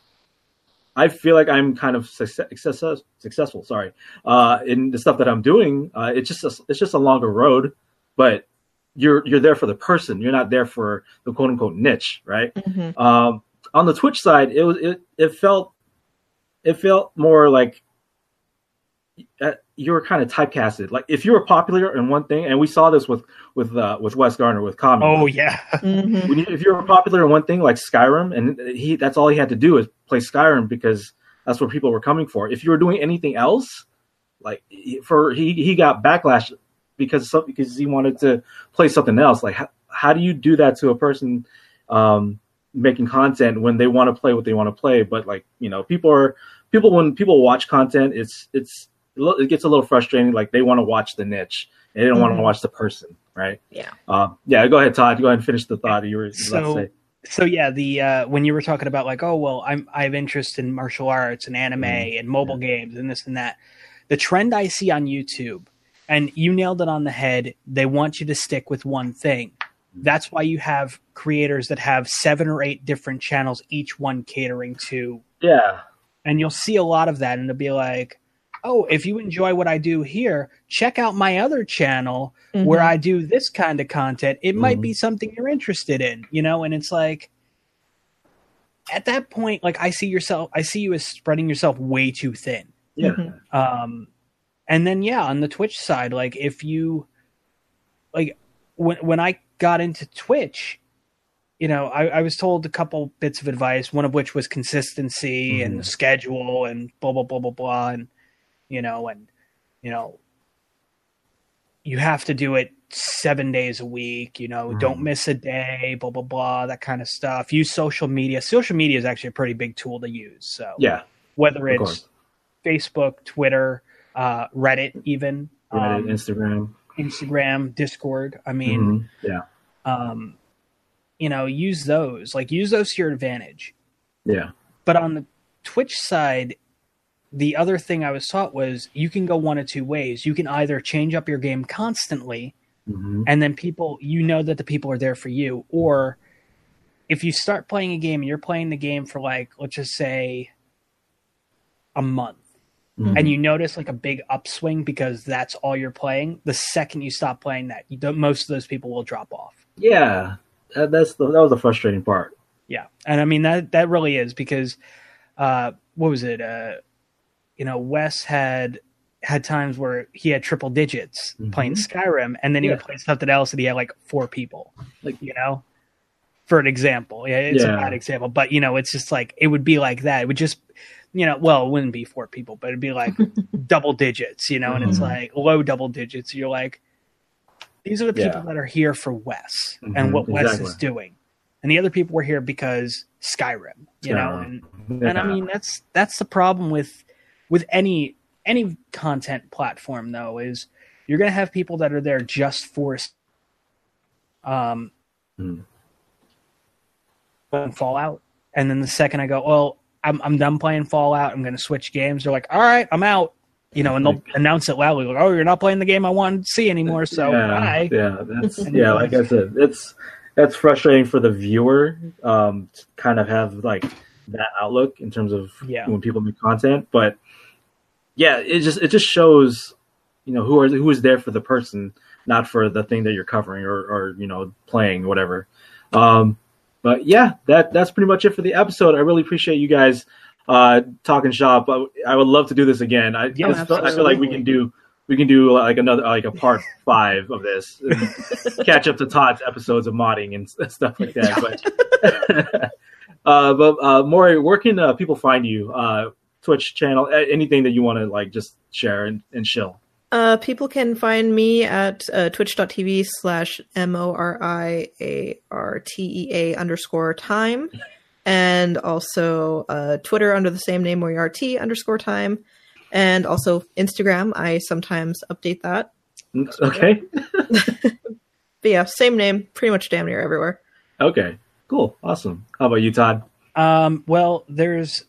I feel like I'm kind of success, successful. Sorry, uh, in the stuff that I'm doing. Uh, it's just a, it's just a longer road, but you're you're there for the person. You're not there for the quote unquote niche, right? Mm-hmm. Um, on the Twitch side, it was it it felt it felt more like you were kind of typecasted. Like if you were popular in one thing, and we saw this with with uh, with Wes Garner with Common. Oh yeah. Mm-hmm. When you, if you were popular in one thing, like Skyrim, and he that's all he had to do is play Skyrim because that's what people were coming for. If you were doing anything else, like for he he got backlash because some, because he wanted to play something else. Like how, how do you do that to a person um, making content when they want to play what they want to play? But like you know, people are people when people watch content, it's it's. it gets a little frustrating. Like they want to watch the niche, and they don't mm. want to watch the person, right? Yeah, uh, yeah. Go ahead, Todd. Go ahead and finish the thought you were so, about to say. So yeah, the uh, when you were talking about like, oh well, I'm I have interest in martial arts and anime mm. and mobile yeah. games and this and that. The trend I see on YouTube, and you nailed it on the head. They want you to stick with one thing. That's why you have creators that have seven or eight different channels, each one catering to yeah. And you'll see a lot of that, and it'll be like, oh, if you enjoy what I do here, check out my other channel mm-hmm. where I do this kind of content. It mm-hmm. might be something you're interested in, you know? And it's like, at that point, like I see yourself, I see you as spreading yourself way too thin. Yeah. Mm-hmm. Um, and then, yeah, on the Twitch side, like if you, like when, when I got into Twitch, you know, I, I was told a couple bits of advice, one of which was consistency mm-hmm. and the schedule and blah, blah, blah, blah, blah. And, you know, and, you know, you have to do it seven days a week, you know, mm. don't miss a day, blah, blah, blah, that kind of stuff. Use social media. Social media is actually a pretty big tool to use. So yeah, whether it's course. Facebook, Twitter, uh, Reddit, even Reddit, um, Instagram, Instagram, Discord. I mean, mm-hmm. yeah, um, you know, use those, like use those to your advantage. Yeah. But on the Twitch side, the other thing I was taught was you can go one of two ways. You can either change up your game constantly mm-hmm. and then people, you know that the people are there for you. Or if you start playing a game and you're playing the game for like, let's just say a month mm-hmm. and you notice like a big upswing because that's all you're playing. The second you stop playing that, you most of those people will drop off. Yeah. That's the, that was the frustrating part. Yeah. And I mean, that, that really is because, uh, what was it? Uh, You know, Wes had had times where he had triple digits mm-hmm. playing Skyrim, and then he yeah. would play something else, and he had like four people. Like, you know, for an example, yeah, it's yeah. a bad example, but you know, it's just like it would be like that. It would just, you know, well, it wouldn't be four people, but it'd be like double digits, you know, mm-hmm. and it's like low double digits. You're like, these are the people yeah. that are here for Wes mm-hmm. and what exactly. Wes is doing, and the other people were here because Skyrim, you yeah. know, and, yeah. and I mean that's that's the problem with. With any any content platform, though, is you're going to have people that are there just for um, mm. Fallout. And then the second I go, well, I'm I'm done playing Fallout. I'm going to switch games. They're like, all right, I'm out. You know, and they'll announce it loudly. Like, oh, you're not playing the game I wanted to see anymore. So yeah, bye. Yeah, that's, yeah like I said, it's, that's frustrating for the viewer um, to kind of have, like, that outlook in terms of yeah. when people make content. But yeah, it just it just shows, you know, who are who is there for the person, not for the thing that you're covering or, or you know, playing, whatever. Um, but yeah, that that's pretty much it for the episode. I really appreciate you guys uh, talking shop. I, I would love to do this again. I, yeah, I, feel, I feel like we can do we can do like another like a part five of this, and catch up to Todd's episodes of modding and stuff like that. But. Uh, but uh, Maury, where can uh, people find you? Uh, Twitch channel, anything that you want to like, just share and, and chill. Uh, people can find me at uh, twitch.tv slash m o r i a r t e a underscore time, and also uh, Twitter under the same name, Moriarty underscore time, and also Instagram. I sometimes update that. Okay. But yeah, same name, pretty much damn near everywhere. Okay. Cool. Awesome. How about you, Todd? Um, well, there's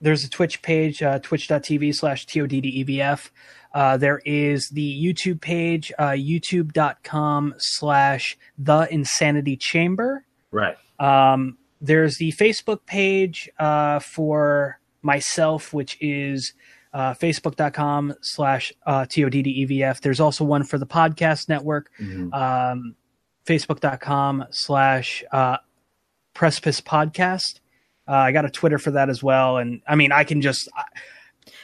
there's a Twitch page, uh, twitch.tv slash T O D D E V F. Uh, there is the YouTube page, uh, youtube.com slash The Insanity Chamber. Right. Um, there's the Facebook page uh, for myself, which is uh, facebook.com slash TODDEVF. There's also one for the podcast network, mm-hmm. um, facebook.com slash Precipice Podcast. Uh, I got a Twitter for that as well. And I mean, I can just... I,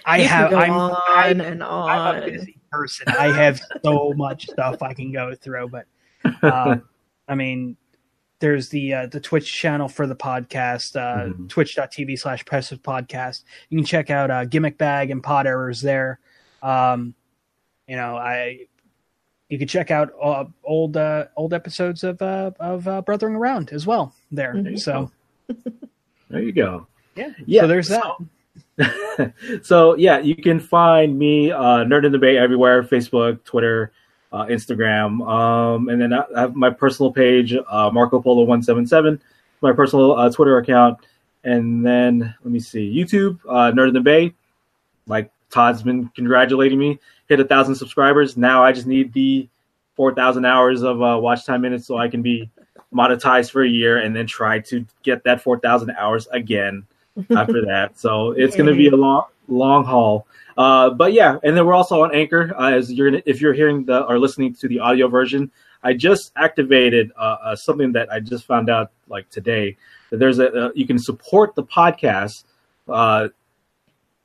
I you have I'm, on I'm, and on. I'm a busy person. I have so much stuff I can go through, but um, I mean, there's the uh, the Twitch channel for the podcast, uh, mm-hmm. twitch.tv slash Press of Podcast. You can check out uh, Gimmick Bag and Pod Errors there. Um, you know, I you can check out uh, old uh, old episodes of uh, of uh, Brothering Around as well there. Mm-hmm. So there you go. Yeah, yeah. So there's so- that. So, yeah, you can find me, uh, Nerd in the Bay, everywhere, Facebook, Twitter, uh, Instagram. Um, and then I have my personal page, uh, Marco Polo one seven seven, my personal uh, Twitter account. And then, let me see, YouTube, uh, Nerd in the Bay. Like Todd's been congratulating me. Hit one thousand subscribers. Now I just need the four thousand hours of uh, watch time minutes so I can be monetized for a year and then try to get that four thousand hours again. After that, so it's going to be a long, long haul. Uh, but yeah, and then we're also on Anchor. Uh, as you're, gonna, if you're hearing the or listening to the audio version, I just activated uh, uh, something that I just found out like today. That there's a uh, you can support the podcast, uh,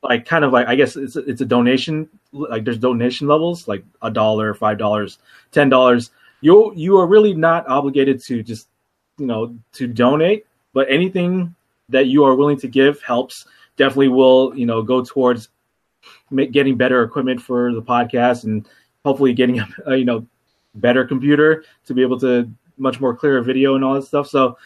like kind of like I guess it's it's a donation. Like there's donation levels, like a dollar, five dollars, ten dollars. You you are really not obligated to just you know to donate, but anything that you are willing to give helps. Definitely will, you know, go towards make, getting better equipment for the podcast and hopefully getting a, you know, better computer to be able to much more clearer video and all that stuff. So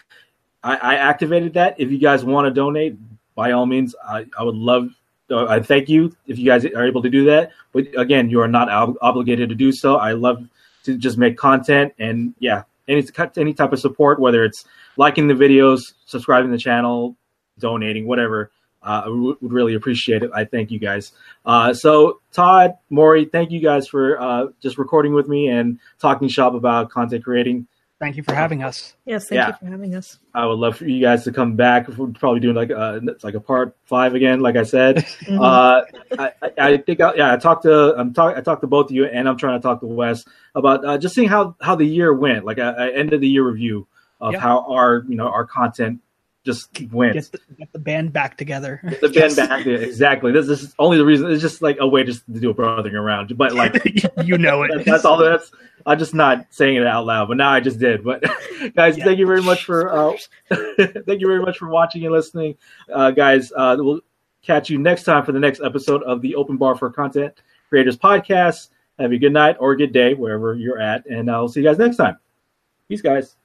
I, I activated that. If you guys want to donate, by all means, I, I would love, uh, I thank you if you guys are able to do that. But again, you are not ob- obligated to do so. I love to just make content and yeah, Any, any type of support, whether it's liking the videos, subscribing to the channel, donating, whatever, uh, I w- would really appreciate it. I thank you guys. Uh, so, Todd, Maury, thank you guys for uh, just recording with me and talking shop about content creating. Thank you for having us. Yes, thank yeah. you for having us. I would love for you guys to come back. We're probably doing like a, like a part five again, like I said. mm-hmm. uh, I, I, I think I, yeah, I talked to I'm talk, I talked to both of you, and I'm trying to talk to Wes about uh, just seeing how, how the year went, like a, a end of the year review of yeah. how our you know our content just went. Get the, get the band back together. Get the band back together. Exactly. This, this is only the reason. It's just like a way just to do a brothering around, but like you know it. That, that's all. That's. I'm just not saying it out loud, but now I just did. But guys, yeah. thank you very much for uh, thank you very much for watching and listening, uh, guys. Uh, we'll catch you next time for the next episode of the Open Bar for Content Creators podcast. Have a good night or a good day wherever you're at, and I'll see you guys next time. Peace, guys.